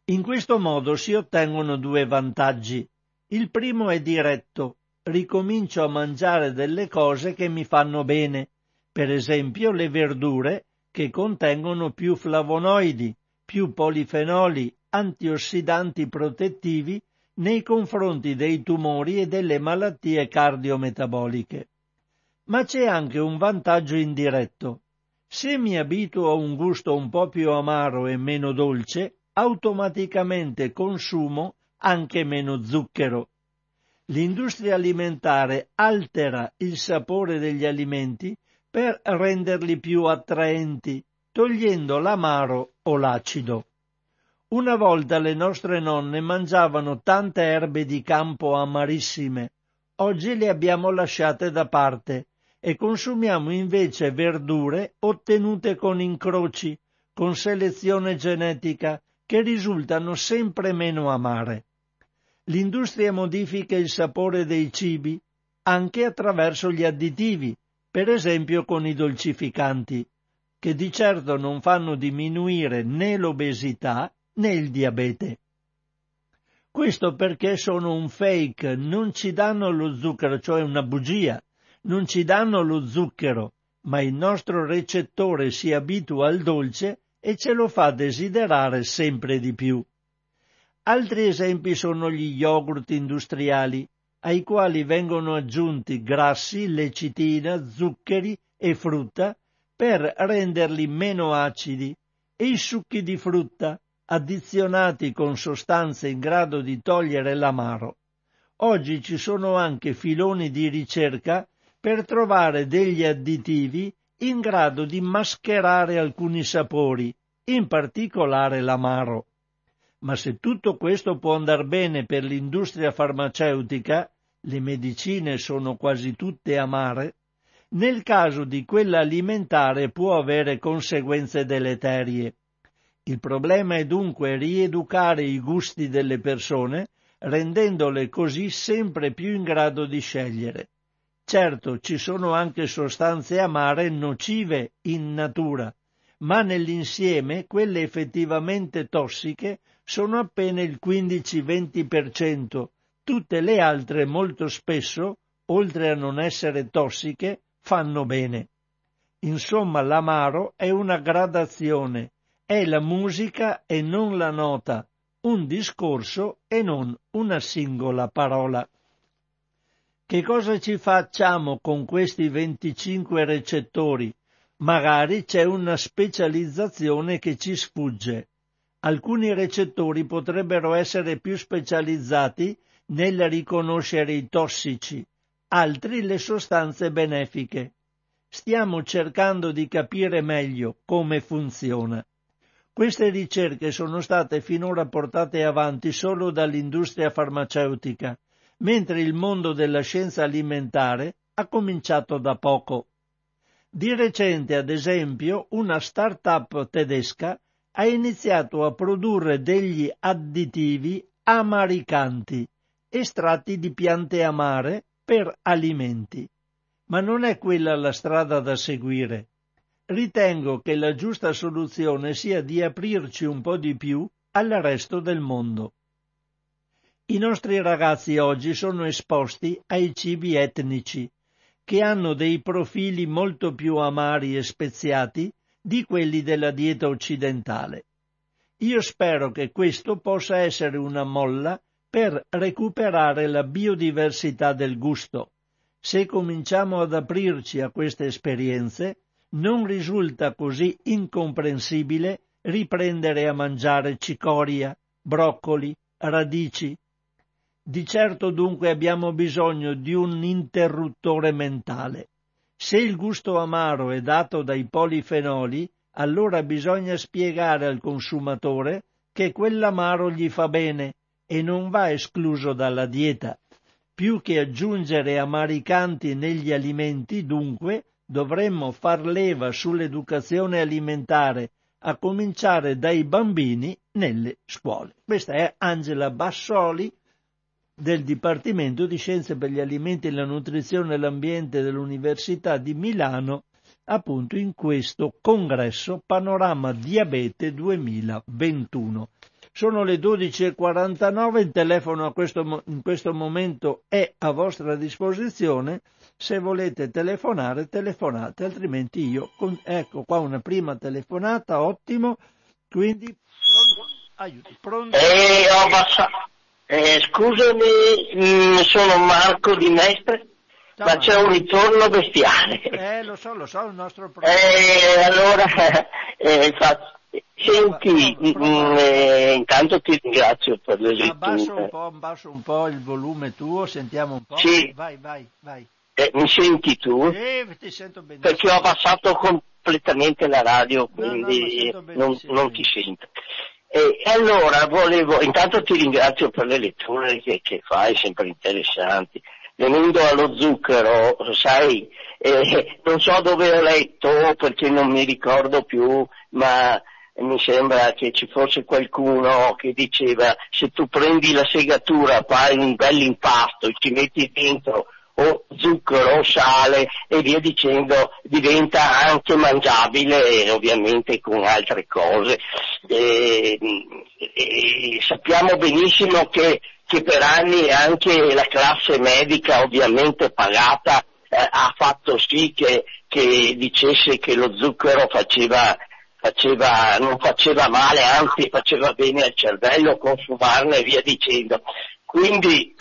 In questo modo si ottengono due vantaggi. Il primo è diretto: ricomincio a mangiare delle cose che mi fanno bene, per esempio le verdure, che contengono più flavonoidi, più polifenoli, antiossidanti protettivi nei confronti dei tumori e delle malattie cardiometaboliche. Ma c'è anche un vantaggio indiretto. Se mi abituo a un gusto un po' più amaro e meno dolce, automaticamente consumo anche meno zucchero. L'industria alimentare altera il sapore degli alimenti per renderli più attraenti, togliendo l'amaro o l'acido. Una volta le nostre nonne mangiavano tante erbe di campo amarissime, oggi le abbiamo lasciate da parte e consumiamo invece verdure ottenute con incroci, con selezione genetica, che risultano sempre meno amare. L'industria modifica il sapore dei cibi anche attraverso gli additivi, per esempio con i dolcificanti, che di certo non fanno diminuire né l'obesità né il diabete. Questo perché sono un fake, non ci danno lo zucchero, cioè una bugia. Non ci danno lo zucchero, ma il nostro recettore si abitua al dolce e ce lo fa desiderare sempre di più. Altri esempi sono gli yogurt industriali, ai quali vengono aggiunti grassi, lecitina, zuccheri e frutta per renderli meno acidi, e i succhi di frutta, addizionati con sostanze in grado di togliere l'amaro. Oggi ci sono anche filoni di ricerca per trovare degli additivi in grado di mascherare alcuni sapori, in particolare l'amaro. Ma se tutto questo può andar bene per l'industria farmaceutica, le medicine sono quasi tutte amare, nel caso di quella alimentare può avere conseguenze deleterie. Il problema è dunque rieducare i gusti delle persone, rendendole così sempre più in grado di scegliere. Certo, ci sono anche sostanze amare nocive in natura, ma nell'insieme quelle effettivamente tossiche sono appena il quindici venti per cento, tutte le altre molto spesso, oltre a non essere tossiche, fanno bene. Insomma, l'amaro è una gradazione, è la musica e non la nota, un discorso e non una singola parola. Che cosa ci facciamo con questi venticinque recettori? Magari c'è una specializzazione che ci sfugge. Alcuni recettori potrebbero essere più specializzati nel riconoscere i tossici, altri le sostanze benefiche. Stiamo cercando di capire meglio come funziona. Queste ricerche sono state finora portate avanti solo dall'industria farmaceutica, mentre il mondo della scienza alimentare ha cominciato da poco. Di recente, ad esempio, una start-up tedesca ha iniziato a produrre degli additivi amaricanti, estratti di piante amare per alimenti. Ma non è quella la strada da seguire. Ritengo che la giusta soluzione sia di aprirci un po' di più al resto del mondo. I nostri ragazzi oggi sono esposti ai cibi etnici, che hanno dei profili molto più amari e speziati di quelli della dieta occidentale. Io spero che questo possa essere una molla per recuperare la biodiversità del gusto. Se cominciamo ad aprirci a queste esperienze, non risulta così incomprensibile riprendere a mangiare cicoria, broccoli, radici. Di certo dunque abbiamo bisogno di un interruttore mentale. Se il gusto amaro è dato dai polifenoli, allora bisogna spiegare al consumatore che quell'amaro gli fa bene e non va escluso dalla dieta. Più che aggiungere amaricanti negli alimenti, dunque, dovremmo far leva sull'educazione alimentare, a cominciare dai bambini nelle scuole. Questa è Angela Bassoli del Dipartimento di Scienze per gli Alimenti, la Nutrizione e l'Ambiente dell'Università di Milano, appunto in questo congresso Panorama Diabete duemilaventuno. Sono le dodici e quarantanove, il telefono a questo, in questo momento è a vostra disposizione. Se volete telefonare, telefonate, altrimenti io... Con... Ecco qua una prima telefonata, ottimo, quindi... Pronto? Aiuti, pronto? Eh, ho bassa... eh, scusami, sono Marco di Mestre, ciao, ma Marco. C'è un ritorno bestiale. Eh, lo so, lo so, il nostro... Eh, allora, eh, infatti... Senti, no, no, eh, intanto ti ringrazio per le letture. Abbasso un po', abbasso un po' il volume tuo, sentiamo un po'. Sì. Vai, vai, vai. Eh, mi senti tu? Eh, ti sento benissimo. Perché ho abbassato completamente la radio, quindi no, no, non, non ti sento. E eh, allora volevo, intanto ti ringrazio per le letture che, che fai, sempre interessanti. Venendo allo zucchero, sai, eh, non so dove ho letto, perché non mi ricordo più, ma mi sembra che ci fosse qualcuno che diceva: se tu prendi la segatura, fai un bell'impasto e ci metti dentro o zucchero o sale e via dicendo, diventa anche mangiabile, ovviamente con altre cose. E, e sappiamo benissimo che, che per anni anche la classe medica, ovviamente pagata, eh, ha fatto sì che, che dicesse che lo zucchero faceva Faceva, non faceva male, anzi faceva bene al cervello consumarne e via dicendo. Quindi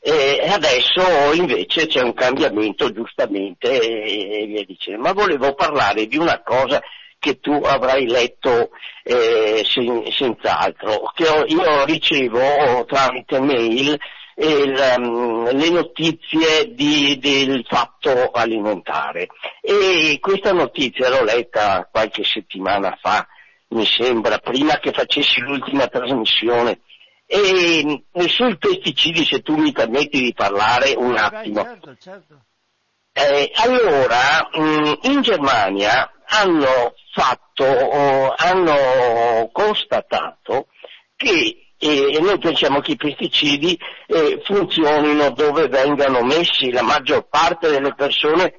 eh, adesso invece c'è un cambiamento, giustamente, e, e via dicendo. Ma volevo parlare di una cosa che tu avrai letto eh, sen, senz'altro, che ho, io ricevo tramite mail il, um, le notizie di, del fatto alimentare, e questa notizia l'ho letta qualche settimana fa, mi sembra, prima che facessi l'ultima trasmissione, e, e sui pesticidi, se tu mi permetti di parlare un attimo. Certo, certo. Eh, allora, mh, in Germania hanno fatto, oh, hanno constatato che e noi pensiamo che i pesticidi eh, funzionino dove vengano messi. La maggior parte delle persone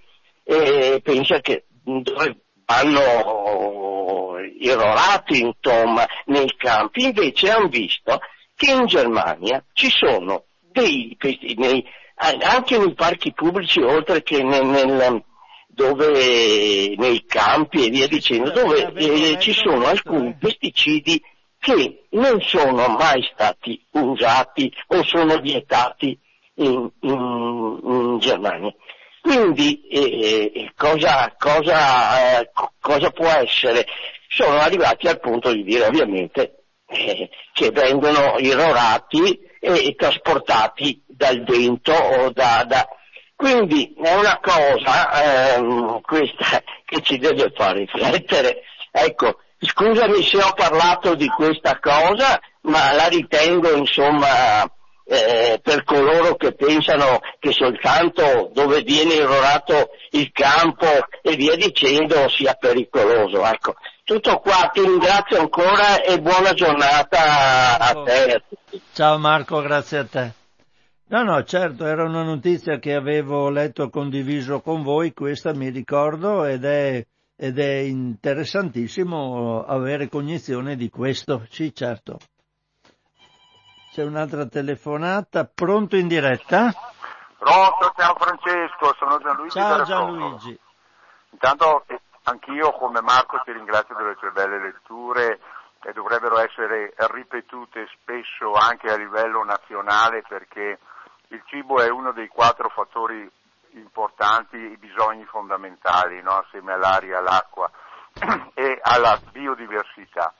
eh, pensa che dove vanno irrorati, insomma, nei campi. Invece hanno visto che in Germania ci sono dei pesticidi, anche nei parchi pubblici, oltre che nel, nel, dove, nei campi e via dicendo, dove eh, ci sono alcuni pesticidi che non sono mai stati usati o sono vietati in, in, in Germania. Quindi eh, cosa, cosa, eh, cosa può essere? Sono arrivati al punto di dire, ovviamente, eh, che vengono irrorati e, e trasportati dal vento o da... da... Quindi è una cosa ehm, questa che ci deve far riflettere. Ecco, Scusami se ho parlato di questa cosa, ma la ritengo insomma eh, per coloro che pensano che soltanto dove viene irrorato il campo e via dicendo sia pericoloso. Ecco, tutto qua, ti ringrazio ancora e buona giornata a te. Ciao Marco, grazie a te. No, no, certo, era una notizia che avevo letto e condiviso con voi, questa mi ricordo, ed è... Ed è interessantissimo avere cognizione di questo, sì certo. C'è un'altra telefonata, pronto in diretta? Pronto, ciao Francesco, sono Gianluigi. Ciao Gianluigi. Intanto anch'io come Marco ti ringrazio delle tue belle letture che dovrebbero essere ripetute spesso anche a livello nazionale, perché il cibo è uno dei quattro fattori importanti, i bisogni fondamentali, no? Assieme all'aria, all'acqua e alla biodiversità.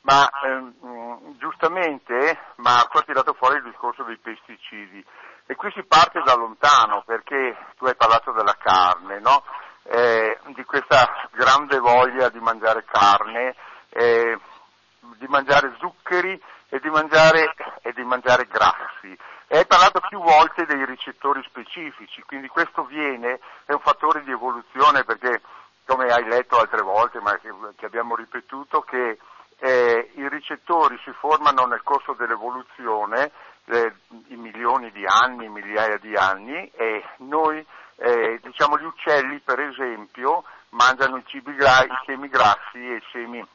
Ma ehm, giustamente Marco ha tirato fuori il discorso dei pesticidi e qui si parte da lontano, perché tu hai parlato della carne, no? Eh, di questa grande voglia di mangiare carne, eh, di mangiare zuccheri e di mangiare, e di mangiare grassi. E hai parlato più volte dei ricettori specifici, quindi questo viene, è un fattore di evoluzione, perché come hai letto altre volte, ma che, che abbiamo ripetuto, che eh, i ricettori si formano nel corso dell'evoluzione, eh, in milioni di anni, migliaia di anni, e noi, eh, diciamo gli uccelli per esempio, mangiano i cibi gra- i semi grassi e i semi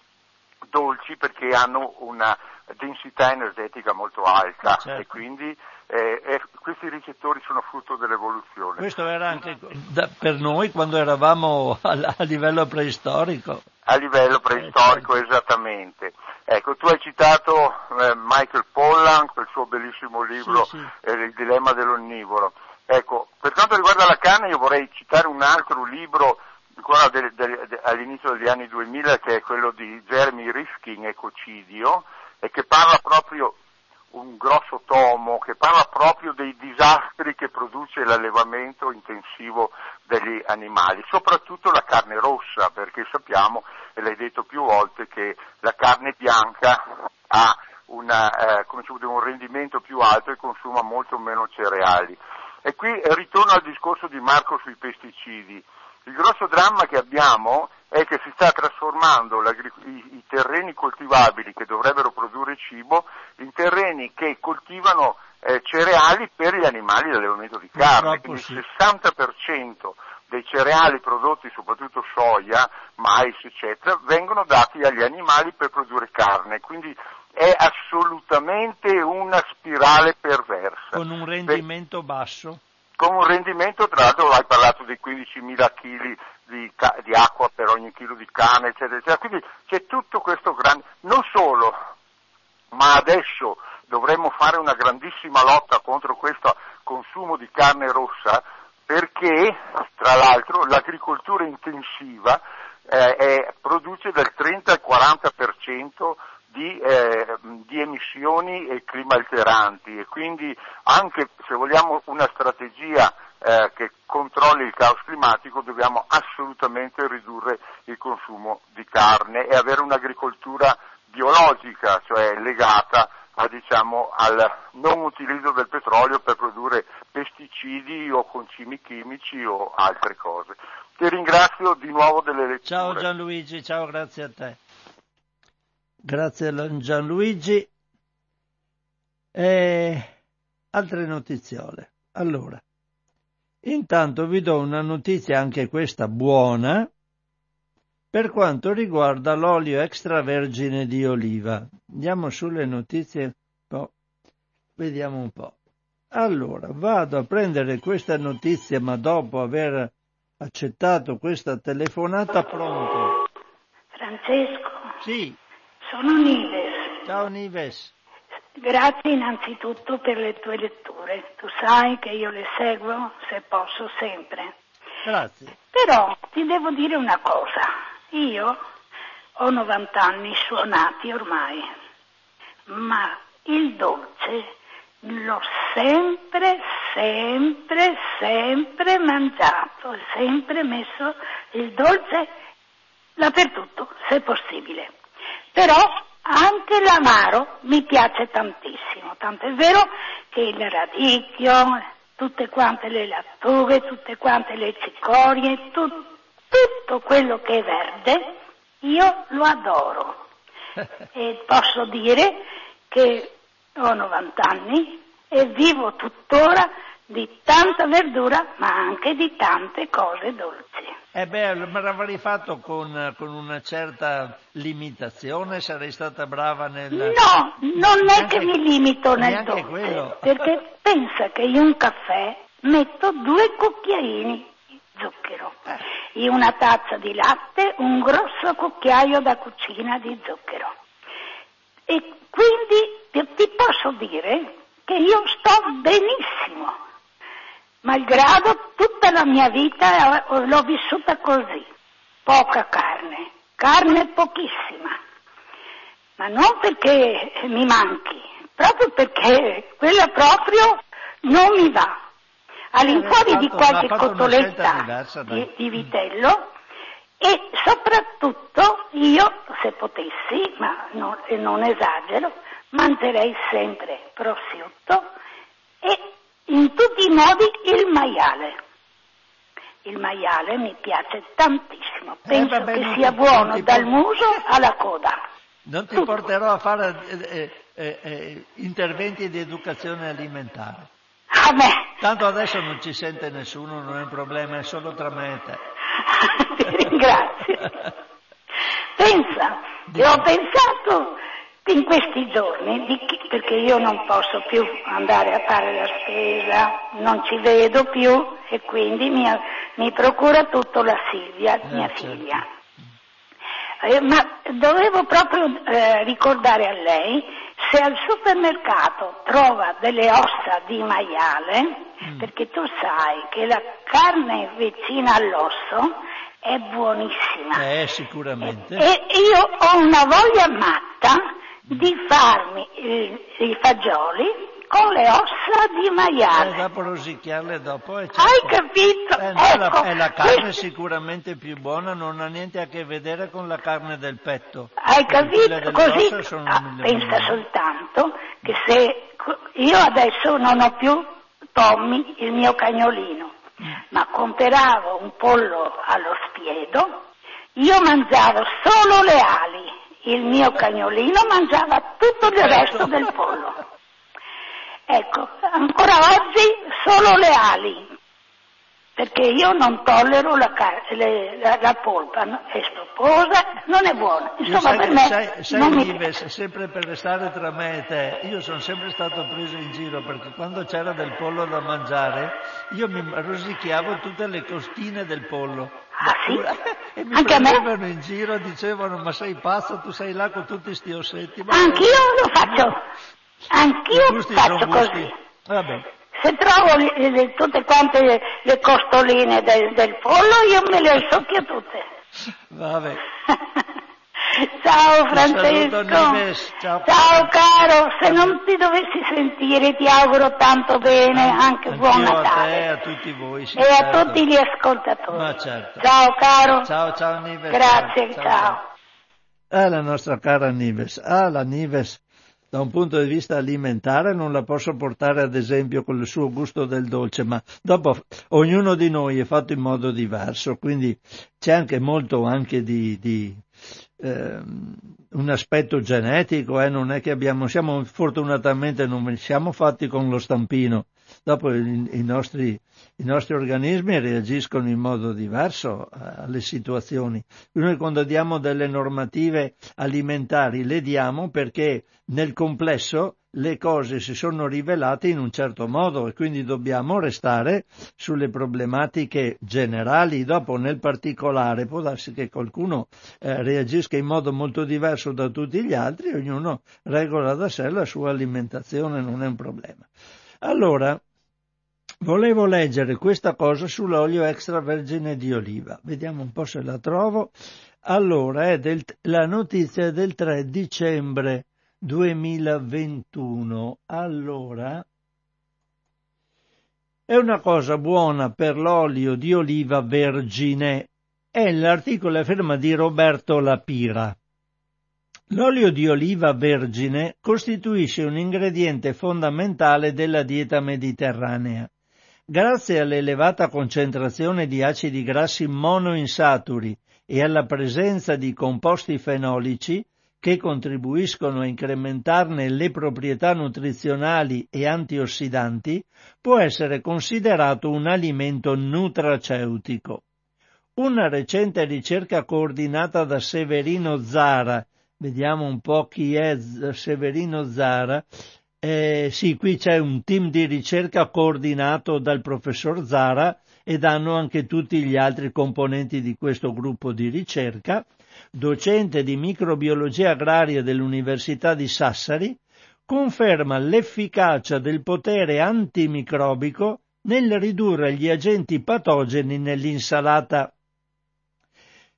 dolci perché hanno una densità energetica molto alta, certo. E quindi eh, eh, questi ricettori sono frutto dell'evoluzione. Questo era anche da, per noi quando eravamo a, a livello preistorico. A livello preistorico, eh, certo. Esattamente. Ecco, tu hai citato eh, Michael Pollan, quel suo bellissimo libro, sì, sì. Eh, Il dilemma dell'onnivoro. Ecco, per quanto riguarda la carne io vorrei citare un altro libro ancora del, del, de, all'inizio degli anni duemila, che è quello di Jeremy Rifkin, Ecocidio, e che parla proprio, un grosso tomo, che parla proprio dei disastri che produce l'allevamento intensivo degli animali, soprattutto la carne rossa, perché sappiamo, e l'hai detto più volte, che la carne bianca ha una, eh, come si può dire, un rendimento più alto e consuma molto meno cereali. E qui ritorno al discorso di Marco sui pesticidi. Il grosso dramma che abbiamo è che si sta trasformando i terreni coltivabili che dovrebbero produrre cibo in terreni che coltivano eh, cereali per gli animali di allevamento di carne. Quindi il sessanta per cento dei cereali prodotti, soprattutto soia, mais, eccetera, vengono dati agli animali per produrre carne. Quindi è assolutamente una spirale perversa. Con un rendimento basso. Con un rendimento, tra l'altro hai parlato di quindicimila chili di, ca- di acqua per ogni chilo di carne, eccetera, eccetera. Quindi c'è tutto questo grande... Non solo, ma adesso dovremmo fare una grandissima lotta contro questo consumo di carne rossa, perché, tra l'altro, l'agricoltura intensiva eh, è, produce dal trenta al quaranta per cento Di, eh, di emissioni e clima alteranti, e quindi anche se vogliamo una strategia eh, che controlli il caos climatico dobbiamo assolutamente ridurre il consumo di carne e avere un'agricoltura biologica, cioè legata a, diciamo, al non utilizzo del petrolio per produrre pesticidi o concimi chimici o altre cose. Ti ringrazio di nuovo delle letture. Ciao Gianluigi, ciao, grazie a te. Grazie Gianluigi. E altre notiziole. Allora, intanto vi do una notizia, anche questa buona, per quanto riguarda l'olio extravergine di oliva. Andiamo sulle notizie, oh, vediamo un po'. Allora, vado a prendere questa notizia, ma dopo aver accettato questa telefonata. Pronto? Francesco? Sì. Sono Nives. Ciao Nives. Grazie innanzitutto per le tue letture. Tu sai che io le seguo, se posso, sempre. Grazie. Però ti devo dire una cosa. Io ho novanta anni suonati ormai, ma il dolce l'ho sempre, sempre, sempre mangiato, sempre messo il dolce dappertutto, se possibile. però anche l'amaro mi piace tantissimo, tanto è vero che il radicchio, tutte quante le lattughe, tutte quante le cicorie, tu, tutto quello che è verde io lo adoro. E posso dire che ho novanta anni e vivo tuttora di tanta verdura, ma anche di tante cose dolci. Eh beh, ma l'avrei fatto con, con una certa limitazione? Sarei stata brava nel... No, non neanche, è che mi limito nel dolce, quello. Perché pensa che in un caffè metto due cucchiaini di zucchero, in una tazza di latte un grosso cucchiaio da cucina di zucchero. E quindi ti posso dire che io sto benissimo. Malgrado tutta la mia vita l'ho vissuta così, poca carne, carne pochissima, ma non perché mi manchi, proprio perché quella proprio non mi va. All'infuori di qualche cotoletta di, di vitello, e soprattutto io, se potessi, ma non, e non esagero, mangerei sempre prosciutto e in tutti i modi il maiale. Il maiale mi piace tantissimo, penso eh, vabbè, che sia buono ti... dal muso alla coda. Non ti Tutto. porterò a fare eh, eh, eh, interventi di educazione alimentare. A me. Tanto adesso non ci sente nessuno, non è un problema, è solo tra me e te. Ti ringrazio. Pensa, Dio. Ho pensato in questi giorni, di chi, perché io non posso più andare a fare la spesa, non ci vedo più e quindi mi, mi procura tutto la Silvia, eh, mia certo. figlia. Eh, ma dovevo proprio eh, ricordare a lei se al supermercato trova delle ossa di maiale, mm. perché tu sai che la carne vicina all'osso è buonissima. Eh, sicuramente. E, e io ho una voglia matta di farmi i, i fagioli con le ossa di maiale. E eh, dopo rosicchiarle dopo. E Hai capito? Eh, no, ecco, la, la carne questo... sicuramente più buona, non ha niente a che vedere con la carne del petto. Hai capito? Così ah, pensa soltanto che se io adesso non ho più Tommy, il mio cagnolino, mm. ma compravo un pollo allo spiedo, io mangiavo solo le ali. Il mio cagnolino mangiava tutto il resto del pollo. Ecco, ancora oggi solo le ali, perché io non tollero la, car- le, la, la polpa, è sproposa, non è buona. Insomma, sai, per me sai, sai non mi piace. Sai, sempre per restare tra me e te, io sono sempre stato preso in giro, perché quando c'era del pollo da mangiare, io mi rosicchiavo tutte le costine del pollo. Ah, sì? E mi Anche prendevano me? in giro, dicevano, ma sei pazzo, tu sei là con tutti sti ossetti. Ma Anch'io lo faccio, anch'io faccio così. Vabbè. Se trovo le, le, tutte quante le, le costoline del, del pollo, io me le socchio tutte. Vabbè. Ciao Francesco, saluto, ciao. Ciao caro, se non ti dovessi sentire ti auguro tanto bene, ah, anche buon Natale. E a tutti voi. Sì, e certo. a tutti gli ascoltatori. No, certo. Ciao caro. Ciao, ciao Nives. Grazie, ciao. ciao. ciao. Eh, la nostra cara Nives, ah la Nives, da un punto di vista alimentare non la posso portare ad esempio con il suo gusto del dolce, ma dopo ognuno di noi è fatto in modo diverso, quindi c'è anche molto anche di... di... Eh, un aspetto genetico, eh, non è che abbiamo, siamo fortunatamente non siamo fatti con lo stampino, dopo i, i, nostri, i nostri organismi reagiscono in modo diverso alle situazioni. Noi quando diamo delle normative alimentari le diamo perché nel complesso le cose si sono rivelate in un certo modo e quindi dobbiamo restare sulle problematiche generali. Dopo nel particolare può darsi che qualcuno eh, reagisca in modo molto diverso da tutti gli altri, ognuno regola da sé la sua alimentazione, non è un problema. Allora, volevo leggere questa cosa sull'olio extravergine di oliva, vediamo un po' se la trovo. Allora, è del, la notizia è del tre dicembre duemilaventuno. Allora, è una cosa buona per l'olio di oliva vergine, e l'articolo è firma di Roberto Lapira. L'olio di oliva vergine costituisce un ingrediente fondamentale della dieta mediterranea. Grazie all'elevata concentrazione di acidi grassi monoinsaturi e alla presenza di composti fenolici che contribuiscono a incrementarne le proprietà nutrizionali e antiossidanti, può essere considerato un alimento nutraceutico. Una recente ricerca coordinata da Severino Zara, vediamo un po' chi è Severino Zara, eh, sì, qui c'è un team di ricerca coordinato dal professor Zara ed hanno anche tutti gli altri componenti di questo gruppo di ricerca, docente di microbiologia agraria dell'Università di Sassari, conferma l'efficacia del potere antimicrobico nel ridurre gli agenti patogeni nell'insalata.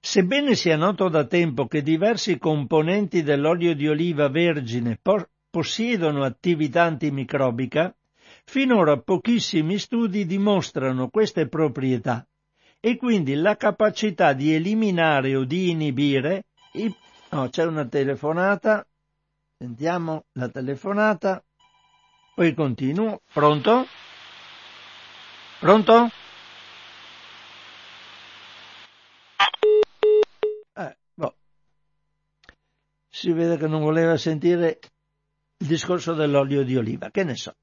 Sebbene sia noto da tempo che diversi componenti dell'olio di oliva vergine po- possiedono attività antimicrobica, finora pochissimi studi dimostrano queste proprietà e quindi la capacità di eliminare o di inibire i... Oh, c'è una telefonata. Sentiamo la telefonata. Poi continuo. Pronto? Pronto? Si vede che non voleva sentire il discorso dell'olio di oliva, che ne so.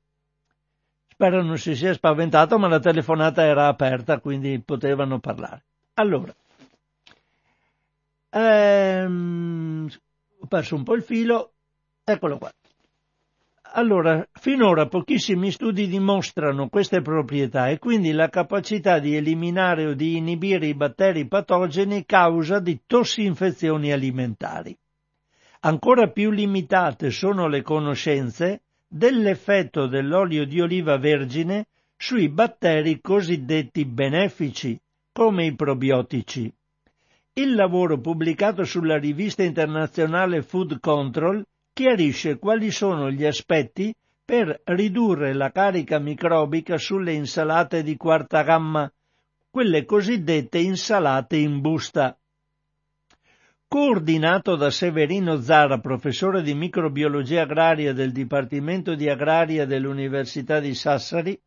Spero non si sia spaventato, ma la telefonata era aperta, quindi potevano parlare. Allora, ehm, ho perso un po' il filo, eccolo qua. Allora, finora pochissimi studi dimostrano queste proprietà e quindi la capacità di eliminare o di inibire i batteri patogeni causa di tossinfezioni alimentari. Ancora più limitate sono le conoscenze dell'effetto dell'olio di oliva vergine sui batteri cosiddetti benefici, come i probiotici. Il lavoro pubblicato sulla rivista internazionale Food Control chiarisce quali sono gli aspetti per ridurre la carica microbica sulle insalate di quarta gamma, quelle cosiddette insalate in busta. Coordinato da Severino Zara, professore di microbiologia agraria del Dipartimento di Agraria dell'Università di Sassari,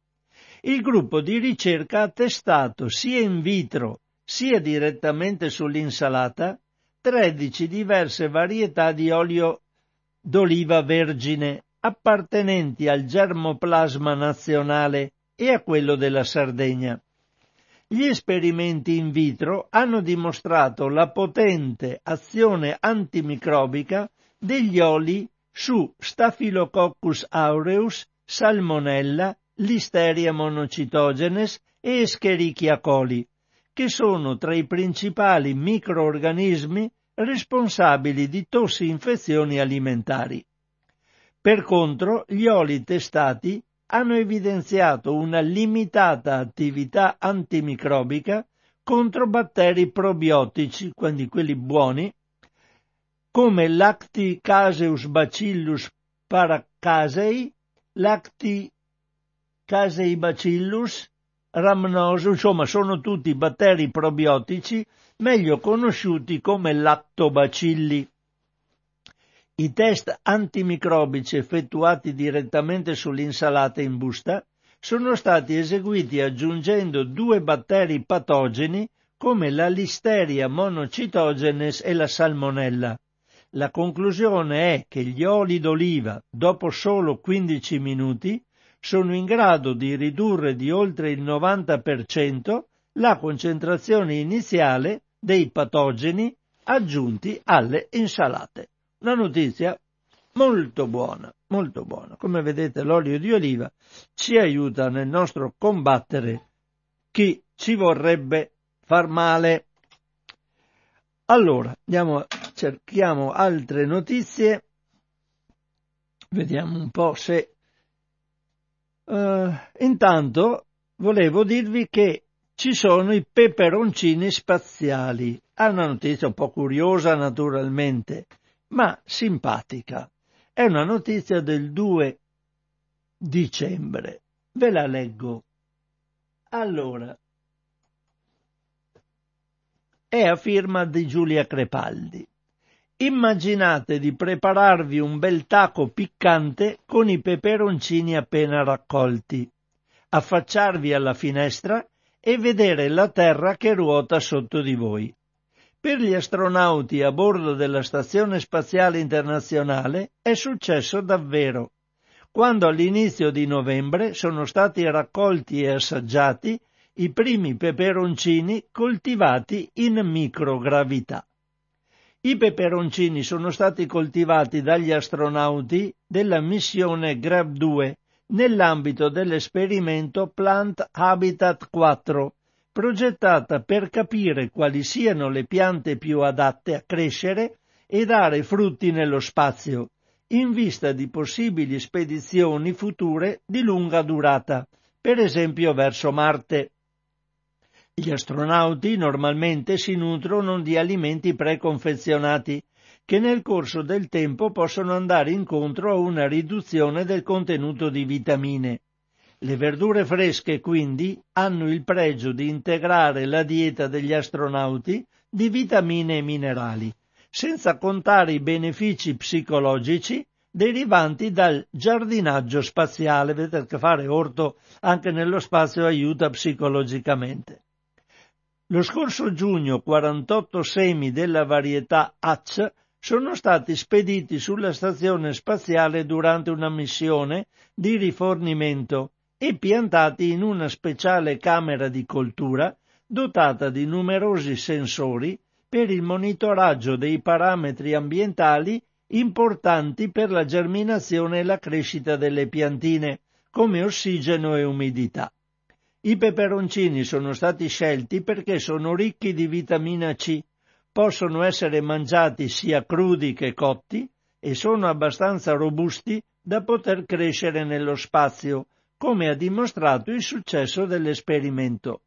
il gruppo di ricerca ha testato sia in vitro sia direttamente sull'insalata tredici diverse varietà di olio d'oliva vergine appartenenti al germoplasma nazionale e a quello della Sardegna. Gli esperimenti in vitro hanno dimostrato la potente azione antimicrobica degli oli su Staphylococcus aureus, Salmonella, Listeria monocytogenes e Escherichia coli, che sono tra i principali microorganismi responsabili di tossinfezioni alimentari. Per contro, gli oli testati hanno evidenziato una limitata attività antimicrobica contro batteri probiotici, quindi quelli buoni, come Lacticaseus bacillus paracasei, Lacticasei bacillus, Rhamnosus, insomma sono tutti batteri probiotici meglio conosciuti come lattobacilli. I test antimicrobici effettuati direttamente sull'insalata in busta sono stati eseguiti aggiungendo due batteri patogeni come la Listeria monocytogenes e la Salmonella. La conclusione è che gli oli d'oliva, dopo solo quindici minuti, sono in grado di ridurre di oltre il novanta per cento la concentrazione iniziale dei patogeni aggiunti alle insalate. Una notizia molto buona, molto buona. Come vedete, l'olio di oliva ci aiuta nel nostro combattere chi ci vorrebbe far male. Allora, andiamo, cerchiamo altre notizie. Vediamo un po' se... Uh, intanto volevo dirvi che ci sono i peperoncini spaziali. È una notizia un po' curiosa, naturalmente, ma simpatica. È una notizia del due dicembre. Ve la leggo. Allora, è a firma di Giulia Crepaldi. Immaginate di prepararvi un bel taco piccante con i peperoncini appena raccolti, affacciarvi alla finestra e vedere la terra che ruota sotto di voi. Per gli astronauti a bordo della Stazione Spaziale Internazionale è successo davvero, quando all'inizio di novembre sono stati raccolti e assaggiati i primi peperoncini coltivati in microgravità. I peperoncini sono stati coltivati dagli astronauti della missione Grab due nell'ambito dell'esperimento Plant Habitat quattro, progettata per capire quali siano le piante più adatte a crescere e dare frutti nello spazio, in vista di possibili spedizioni future di lunga durata, per esempio verso Marte. Gli astronauti normalmente si nutrono di alimenti preconfezionati, che nel corso del tempo possono andare incontro a una riduzione del contenuto di vitamine. Le verdure fresche, quindi, hanno il pregio di integrare la dieta degli astronauti di vitamine e minerali, senza contare i benefici psicologici derivanti dal giardinaggio spaziale. Vedete che fare orto anche nello spazio aiuta psicologicamente. Lo scorso giugno quarantotto semi della varietà Hatch sono stati spediti sulla stazione spaziale durante una missione di rifornimento e piantati in una speciale camera di coltura dotata di numerosi sensori per il monitoraggio dei parametri ambientali importanti per la germinazione e la crescita delle piantine, come ossigeno e umidità. I peperoncini sono stati scelti perché sono ricchi di vitamina C, possono essere mangiati sia crudi che cotti e sono abbastanza robusti da poter crescere nello spazio, come ha dimostrato il successo dell'esperimento.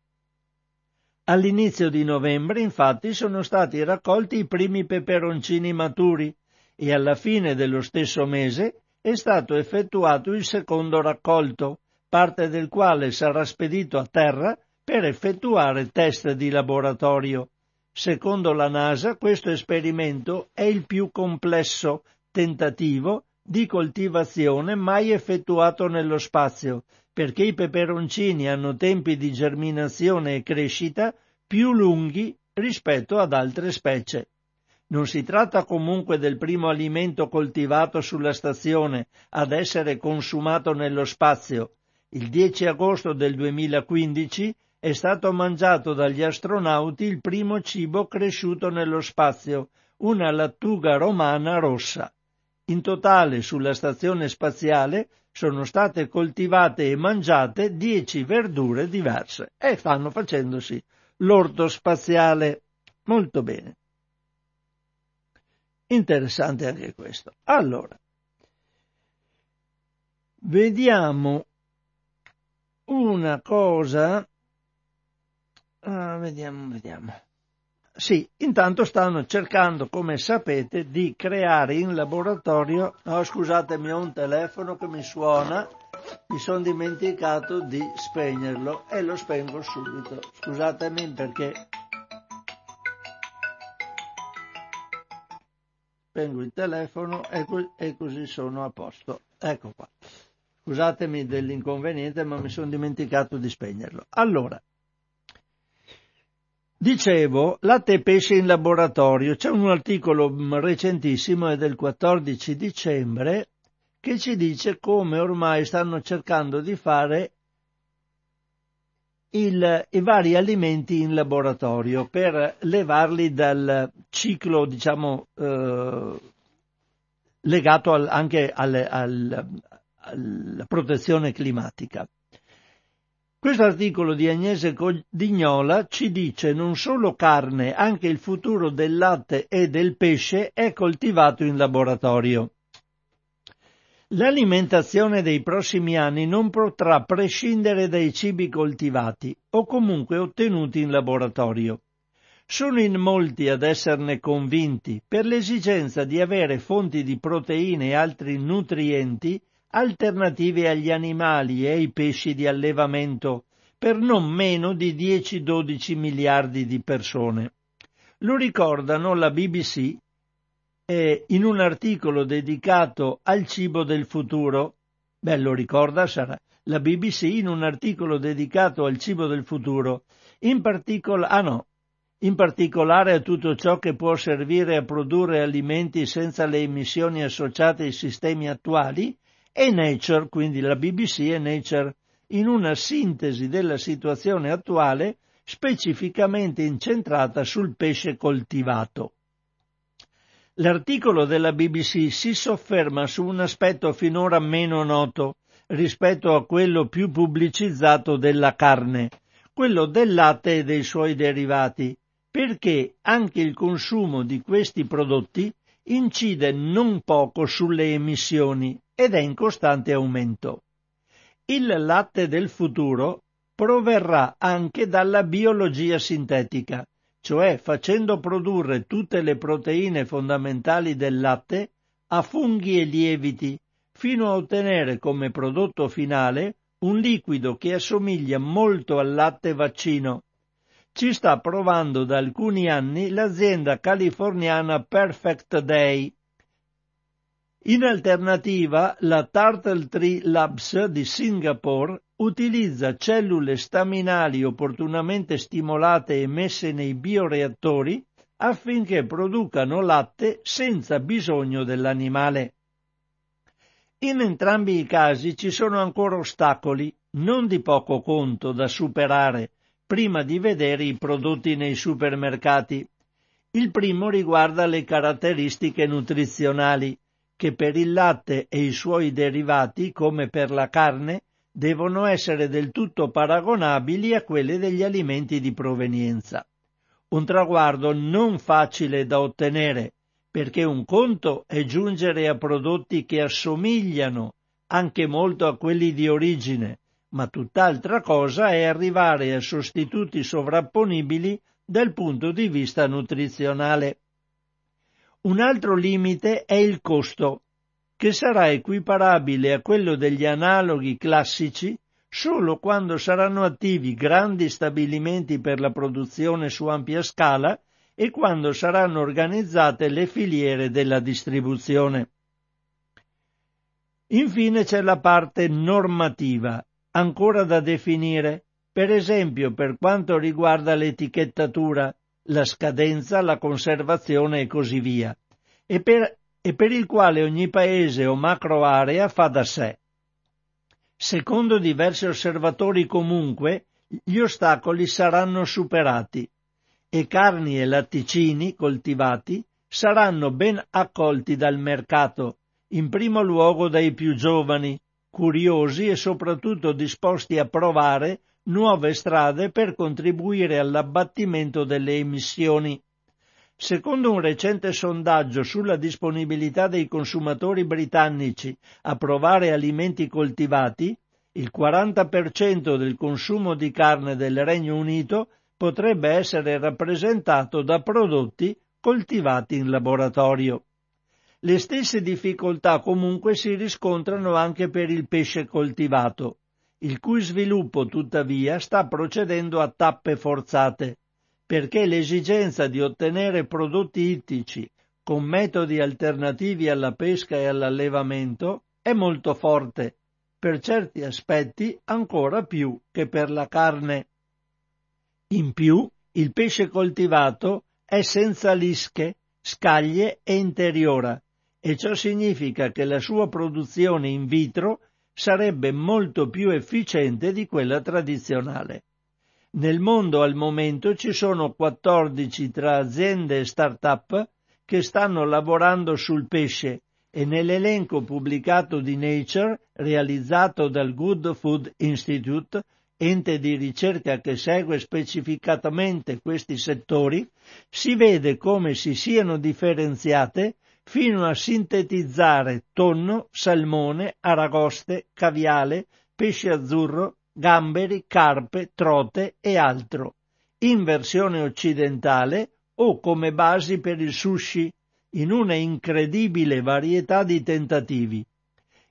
All'inizio di novembre, infatti, sono stati raccolti i primi peperoncini maturi e alla fine dello stesso mese è stato effettuato il secondo raccolto, parte del quale sarà spedito a terra per effettuare test di laboratorio. Secondo la NASA, questo esperimento è il più complesso tentativo di coltivazione mai effettuato nello spazio, perché i peperoncini hanno tempi di germinazione e crescita più lunghi rispetto ad altre specie. Non si tratta comunque del primo alimento coltivato sulla stazione ad essere consumato nello spazio. Il dieci agosto del duemilaquindici è stato mangiato dagli astronauti il primo cibo cresciuto nello spazio, una lattuga romana rossa. In totale sulla stazione spaziale sono state coltivate e mangiate dieci verdure diverse e stanno facendosi l'orto spaziale. Molto bene. Interessante anche questo. Allora, vediamo una cosa, ah, vediamo, vediamo. Sì, intanto stanno cercando, come sapete, di creare in laboratorio. No, scusatemi, ho un telefono che mi suona, mi sono dimenticato di spegnerlo e lo spengo subito. Scusatemi perché spengo il telefono e, co- e così sono a posto. Ecco qua. Scusatemi dell'inconveniente, ma mi sono dimenticato di spegnerlo. Allora, dicevo, latte e pesce in laboratorio. C'è un articolo recentissimo, è del quattordici dicembre, che ci dice come ormai stanno cercando di fare il, i vari alimenti in laboratorio per levarli dal ciclo, diciamo, eh, legato al, anche al... al la protezione climatica. Questo articolo di Agnese Codignola ci dice non solo carne, anche il futuro del latte e del pesce è coltivato in laboratorio. L'alimentazione dei prossimi anni non potrà prescindere dai cibi coltivati o comunque ottenuti in laboratorio. Sono in molti ad esserne convinti per l'esigenza di avere fonti di proteine e altri nutrienti alternative agli animali e ai pesci di allevamento per non meno di dieci dodici miliardi di persone. Lo ricordano la B B C eh, in un articolo dedicato al cibo del futuro. Beh, lo ricorda, sarà la B B C, in un articolo dedicato al cibo del futuro, in particol- ah, no, in particolare a tutto ciò che può servire a produrre alimenti senza le emissioni associate ai sistemi attuali, e Nature, quindi la B B C e Nature, in una sintesi della situazione attuale specificamente incentrata sul pesce coltivato. L'articolo della B B C si sofferma su un aspetto finora meno noto rispetto a quello più pubblicizzato della carne, quello del latte e dei suoi derivati, perché anche il consumo di questi prodotti incide non poco sulle emissioni ed è in costante aumento. Il latte del futuro proverrà anche dalla biologia sintetica, cioè facendo produrre tutte le proteine fondamentali del latte a funghi e lieviti, fino a ottenere come prodotto finale un liquido che assomiglia molto al latte vaccino. Ci sta provando da alcuni anni l'azienda californiana Perfect Day. In alternativa, la Turtle Tree Labs di Singapore utilizza cellule staminali opportunamente stimolate e messe nei bioreattori affinché producano latte senza bisogno dell'animale. In entrambi i casi ci sono ancora ostacoli, non di poco conto, da superare prima di vedere i prodotti nei supermercati. Il primo riguarda le caratteristiche nutrizionali, che per il latte e i suoi derivati, come per la carne, devono essere del tutto paragonabili a quelle degli alimenti di provenienza. Un traguardo non facile da ottenere, perché un conto è giungere a prodotti che assomigliano anche molto a quelli di origine, ma tutt'altra cosa è arrivare a sostituti sovrapponibili dal punto di vista nutrizionale. Un altro limite è il costo, che sarà equiparabile a quello degli analoghi classici solo quando saranno attivi grandi stabilimenti per la produzione su ampia scala e quando saranno organizzate le filiere della distribuzione. Infine c'è la parte normativa, ancora da definire, per esempio per quanto riguarda l'etichettatura, la scadenza, la conservazione e così via, e per, e per il quale ogni paese o macroarea fa da sé. Secondo diversi osservatori, comunque, gli ostacoli saranno superati e carni e latticini coltivati saranno ben accolti dal mercato, in primo luogo dai più giovani, curiosi e soprattutto disposti a provare nuove strade per contribuire all'abbattimento delle emissioni. Secondo un recente sondaggio sulla disponibilità dei consumatori britannici a provare alimenti coltivati, il quaranta per cento del consumo di carne del Regno Unito potrebbe essere rappresentato da prodotti coltivati in laboratorio. Le stesse difficoltà comunque si riscontrano anche per il pesce coltivato, il cui sviluppo tuttavia sta procedendo a tappe forzate, perché l'esigenza di ottenere prodotti ittici con metodi alternativi alla pesca e all'allevamento è molto forte, per certi aspetti ancora più che per la carne. In più, il pesce coltivato è senza lische, scaglie e interiora, e ciò significa che la sua produzione in vitro sarebbe molto più efficiente di quella tradizionale. Nel mondo al momento ci sono quattordici tra aziende e start-up che stanno lavorando sul pesce, e nell'elenco pubblicato di Nature, realizzato dal Good Food Institute, ente di ricerca che segue specificatamente questi settori, si vede come si siano differenziate fino a sintetizzare tonno, salmone, aragoste, caviale, pesce azzurro, gamberi, carpe, trote e altro, in versione occidentale o come basi per il sushi, in una incredibile varietà di tentativi.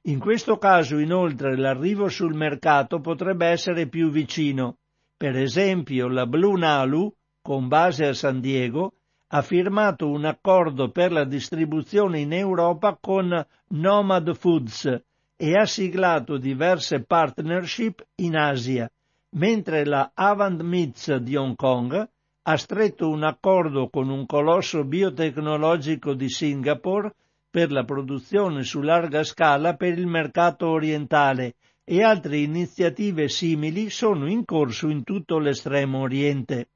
In questo caso, inoltre, l'arrivo sul mercato potrebbe essere più vicino. Per esempio, la Blue Nalu, con base a San Diego, ha firmato un accordo per la distribuzione in Europa con Nomad Foods e ha siglato diverse partnership in Asia, mentre la Avant Meats di Hong Kong ha stretto un accordo con un colosso biotecnologico di Singapore per la produzione su larga scala per il mercato orientale, e altre iniziative simili sono in corso in tutto l'Estremo Oriente.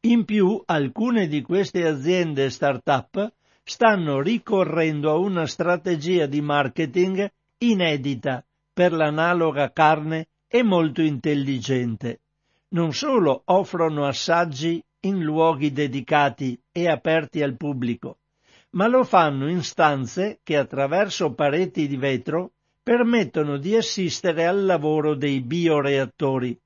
In più, alcune di queste aziende start-up stanno ricorrendo a una strategia di marketing inedita per l'analoga carne e molto intelligente. Non solo offrono assaggi in luoghi dedicati e aperti al pubblico, ma lo fanno in stanze che attraverso pareti di vetro permettono di assistere al lavoro dei bioreattori.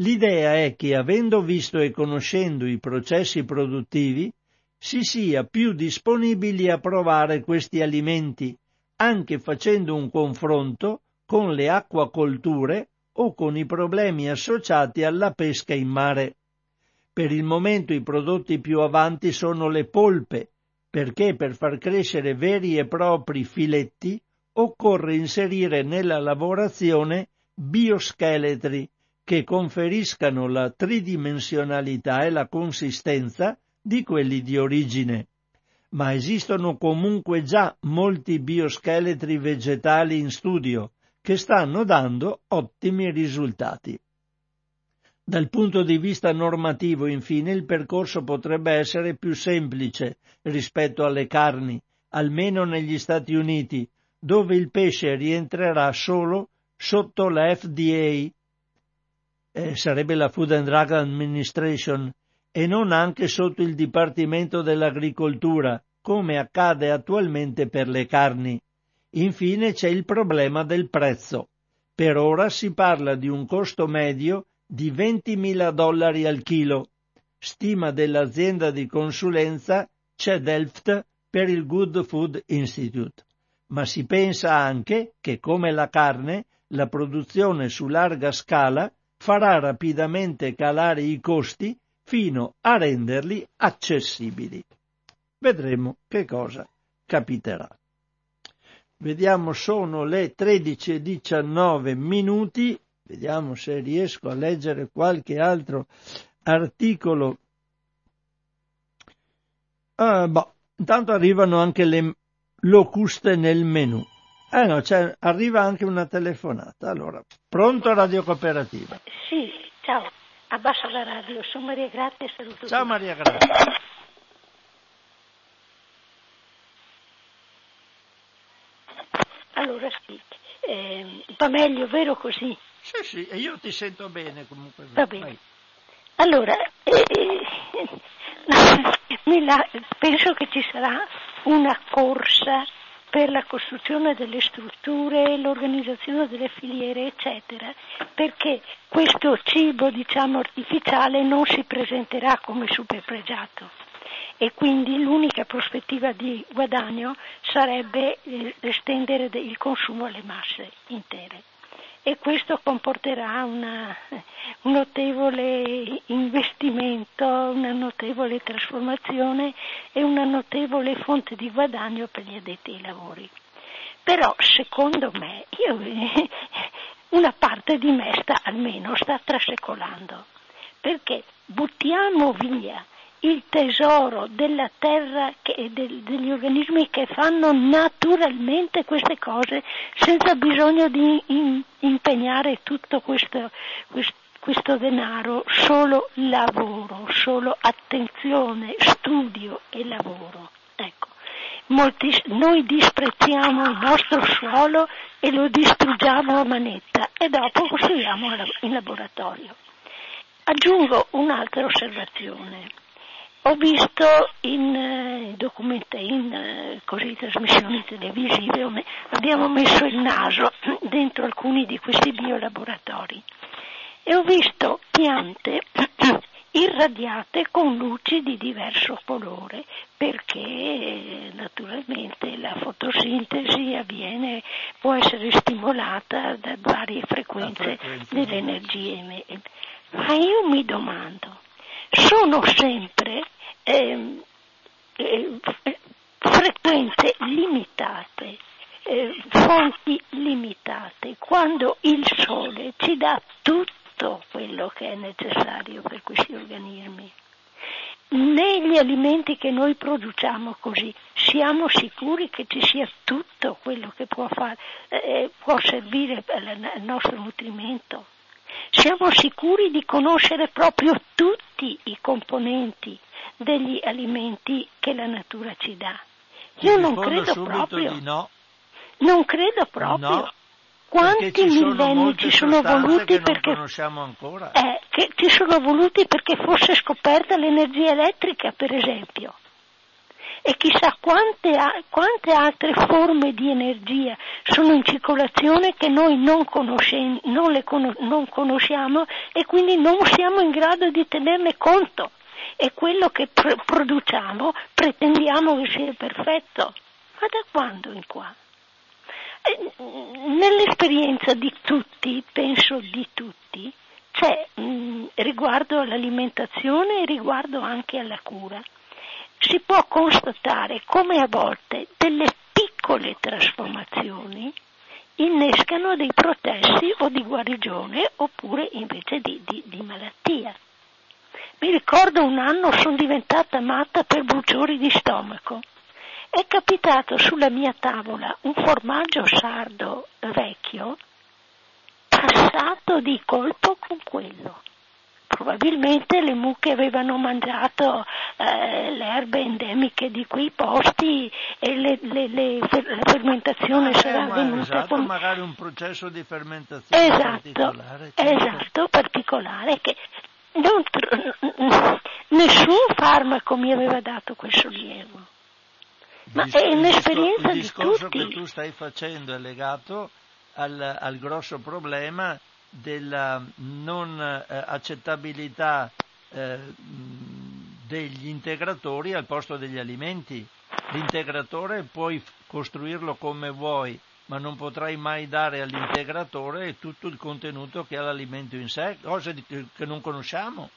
L'idea è che, avendo visto e conoscendo i processi produttivi, si sia più disponibili a provare questi alimenti, anche facendo un confronto con le acquacolture o con i problemi associati alla pesca in mare. Per il momento i prodotti più avanti sono le polpe, perché per far crescere veri e propri filetti occorre inserire nella lavorazione bioscheletri che conferiscano la tridimensionalità e la consistenza di quelli di origine. Ma esistono comunque già molti bioscheletri vegetali in studio, che stanno dando ottimi risultati. Dal punto di vista normativo, infine, il percorso potrebbe essere più semplice rispetto alle carni, almeno negli Stati Uniti, dove il pesce rientrerà solo sotto la F D A, eh, sarebbe la Food and Drug Administration, e non anche sotto il Dipartimento dell'Agricoltura, come accade attualmente per le carni. Infine c'è il problema del prezzo. Per ora si parla di un costo medio di ventimila dollari al chilo, stima dell'azienda di consulenza C E D E L F T per il Good Food Institute. Ma si pensa anche che, come la carne, la produzione su larga scala farà rapidamente calare i costi fino a renderli accessibili. Vedremo che cosa capiterà. Vediamo, sono le tredici e diciannove minuti, vediamo se riesco a leggere qualche altro articolo. Uh, boh. Intanto arrivano anche le locuste nel menù. Ah no, cioè, arriva anche una telefonata. Allora, pronto Radio Cooperativa? Sì, ciao, abbasso la radio, sono Maria Grazia e saluto. Ciao tutti. Maria Grazia. Allora sì, eh, va meglio, vero così? Sì, sì, e io ti sento bene comunque. Va bene. Vai. Allora, eh, eh, la, penso che ci sarà una corsa per la costruzione delle strutture, l'organizzazione delle filiere, eccetera, perché questo cibo, diciamo, artificiale non si presenterà come superpregiato. E quindi l'unica prospettiva di guadagno sarebbe estendere il consumo alle masse intere, e questo comporterà una, un notevole investimento, una notevole trasformazione e una notevole fonte di guadagno per gli addetti ai lavori. Però secondo me, io, una parte di me sta, almeno sta trasecolando, perché buttiamo via il tesoro della terra e degli organismi che fanno naturalmente queste cose senza bisogno di in, impegnare tutto questo, questo denaro, solo lavoro, solo attenzione, studio e lavoro. Ecco, molti, noi disprezziamo il nostro suolo e lo distruggiamo a manetta e dopo costruiamo in laboratorio. Aggiungo un'altra osservazione. Ho visto in eh, documenti, in eh, così, trasmissioni televisive, me, abbiamo messo il naso dentro alcuni di questi biolaboratori e ho visto piante irradiate con luci di diverso colore, perché eh, naturalmente la fotosintesi avviene, può essere stimolata da varie frequenze delle energie. Ma io mi domando, sono sempre eh, eh, frequenze limitate, eh, fonti limitate, quando il sole ci dà tutto quello che è necessario per questi organismi. Negli alimenti che noi produciamo così siamo sicuri che ci sia tutto quello che può, fare, eh, può servire al nostro nutrimento? Siamo sicuri di conoscere proprio tutti i componenti degli alimenti che la natura ci dà? Io non credo proprio. Di no. Non credo proprio. No. Quanti millenni ci sono voluti perché conosciamo ancora? Eh, che ci sono voluti perché fosse scoperta l'energia elettrica, per esempio, e chissà quante, quante altre forme di energia sono in circolazione che noi non, conosce, non, le con, non conosciamo e quindi non siamo in grado di tenerne conto, e quello che pr- produciamo pretendiamo che sia perfetto. Ma da quando in qua? Nell'esperienza di tutti, penso di tutti, c'è mh, riguardo all'alimentazione e riguardo anche alla cura, si può constatare come a volte delle piccole trasformazioni innescano dei processi o di guarigione oppure invece di, di, di malattia. Mi ricordo un anno sono diventata matta per bruciori di stomaco. È capitato sulla mia tavola un formaggio sardo vecchio passato di colpo con quello. Probabilmente le mucche avevano mangiato eh, le erbe endemiche di quei posti e le, le, le, la fermentazione eh, sarà avvenuta. Esatto, con... magari un processo di fermentazione esatto, particolare. Certo. Esatto, particolare. Che non tr... Nessun farmaco mi aveva dato quel sollievo. Ma il, è un'esperienza di tutti. Il discorso che tu stai facendo è legato al, al grosso problema della non eh, accettabilità eh, degli integratori al posto degli alimenti. L'integratore puoi costruirlo come vuoi, ma non potrai mai dare all'integratore tutto il contenuto che ha l'alimento in sé, cose di, che non conosciamo.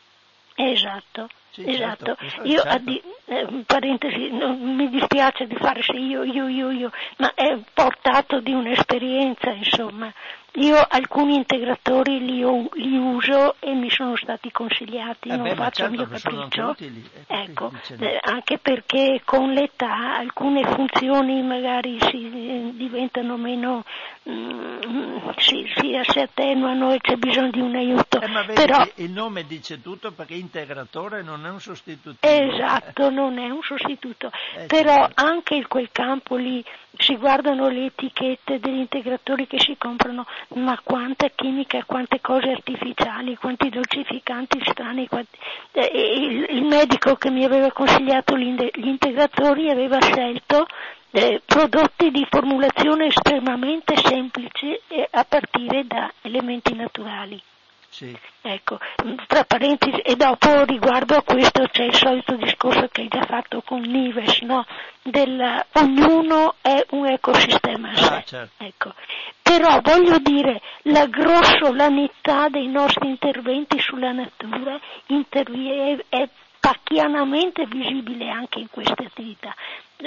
Esatto, sì, esatto. Certo, io, certo. Addi- eh, parentesi, non, mi dispiace di fare se io, io, io, io, ma è portato di un'esperienza, insomma. Io alcuni integratori li, ho, li uso e mi sono stati consigliati, eh non beh, faccio certo, il mio capriccio, utili, ecco, eh, anche perché con l'età alcune funzioni magari si eh, diventano meno, mh, si, si, si attenuano e c'è bisogno di un aiuto. Eh, ma vedi, però il nome dice tutto, perché integratore non è un sostituto. Esatto, eh. non è un sostituto, eh, però certo. Anche in quel campo lì si guardano le etichette degli integratori che si comprano. Ma quanta chimica, quante cose artificiali, quanti dolcificanti strani. Quanti... Eh, il, il medico che mi aveva consigliato gli integratori aveva scelto eh, prodotti di formulazione estremamente semplice eh, a partire da elementi naturali. Sì. Ecco, tra parentesi, e dopo riguardo a questo c'è il solito discorso che hai già fatto con Nives, no? Del ognuno è un ecosistema a sé. Ah, certo. Ecco. Però voglio dire, la grossolanità dei nostri interventi sulla natura intervie- è pacchianamente visibile anche in queste attività.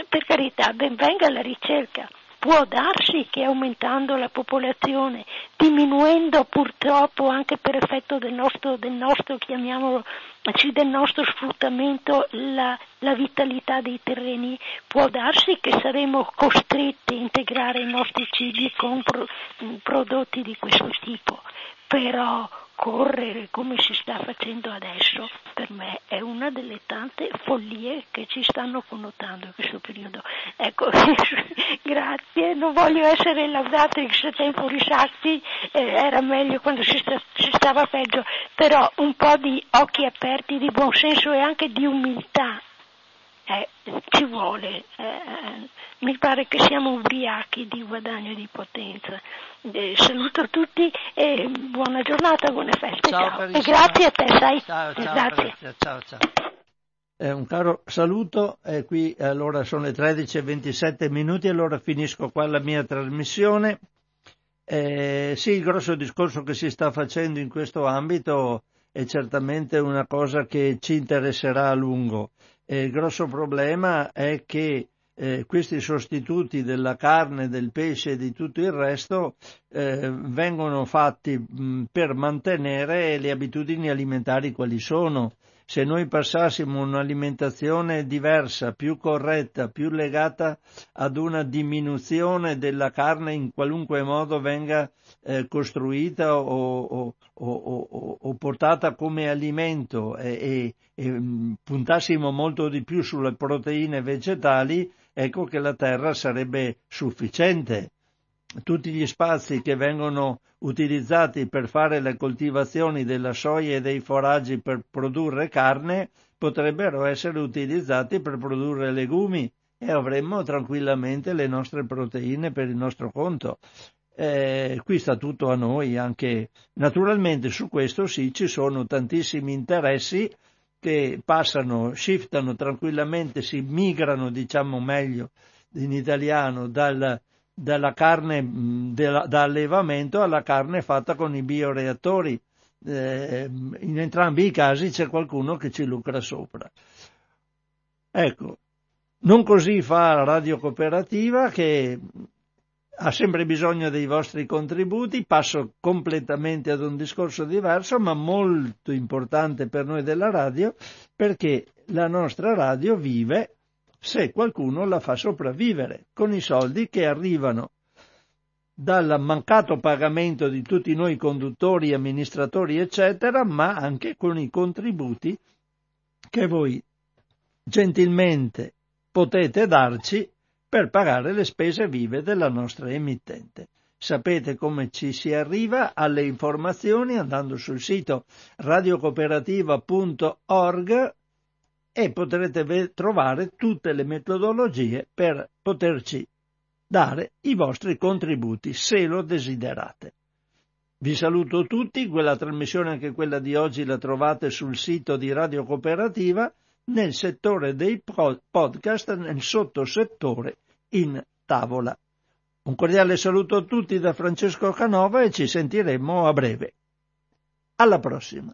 Per carità, ben venga la ricerca. Può darsi che aumentando la popolazione, diminuendo purtroppo anche per effetto del nostro, del nostro chiamiamolo, del nostro sfruttamento la, la vitalità dei terreni, può darsi che saremo costretti a integrare i nostri cibi con pro, prodotti di questo tipo, però correre come si sta facendo adesso per me è una delle tante follie che ci stanno connotando in questo periodo. Ecco, grazie, non voglio essere laudato in tempo risacchi, eh, era meglio quando si, sta, si stava peggio, però un po' di occhi aperti, di buonsenso e anche di umiltà eh, ci vuole. Eh, mi pare che siamo ubriachi di guadagno di potenza. Eh, saluto tutti e buona giornata, buone feste. Ciao, ciao. E grazie a te, sai. Ciao, ciao, grazie. Ciao, ciao. Eh, un caro saluto, eh, qui allora sono le tredici e ventisette minuti, allora finisco qua la mia trasmissione. Eh, sì, il grosso discorso che si sta facendo in questo ambito è certamente una cosa che ci interesserà a lungo. E il grosso problema è che eh, questi sostituti della carne, del pesce e di tutto il resto eh, vengono fatti mh, per mantenere le abitudini alimentari quali sono. Se noi passassimo un'alimentazione diversa, più corretta, più legata ad una diminuzione della carne in qualunque modo venga eh, costruita o, o, o, o, o portata come alimento e, e, e puntassimo molto di più sulle proteine vegetali, ecco che la terra sarebbe sufficiente. Tutti gli spazi che vengono utilizzati per fare le coltivazioni della soia e dei foraggi per produrre carne potrebbero essere utilizzati per produrre legumi e avremmo tranquillamente le nostre proteine per il nostro conto. Eh, qui sta tutto a noi anche. Naturalmente su questo sì, ci sono tantissimi interessi che passano, shiftano tranquillamente, si migrano, diciamo meglio in italiano, dal dalla carne da allevamento alla carne fatta con i bioreattori. Eh, in entrambi i casi c'è qualcuno che ci lucra sopra. Ecco, non così fa Radio Cooperativa, che ha sempre bisogno dei vostri contributi. Passo completamente ad un discorso diverso, ma molto importante per noi della radio, perché la nostra radio vive se qualcuno la fa sopravvivere con i soldi che arrivano dal mancato pagamento di tutti noi conduttori, amministratori, eccetera, ma anche con i contributi che voi gentilmente potete darci per pagare le spese vive della nostra emittente. Sapete come ci si arriva alle informazioni andando sul sito radiocooperativa punto org e potrete trovare tutte le metodologie per poterci dare i vostri contributi, se lo desiderate. Vi saluto tutti, quella trasmissione, anche quella di oggi, la trovate sul sito di Radio Cooperativa, nel settore dei podcast, nel sottosettore in tavola. Un cordiale saluto a tutti da Francesco Canova e ci sentiremo a breve. Alla prossima!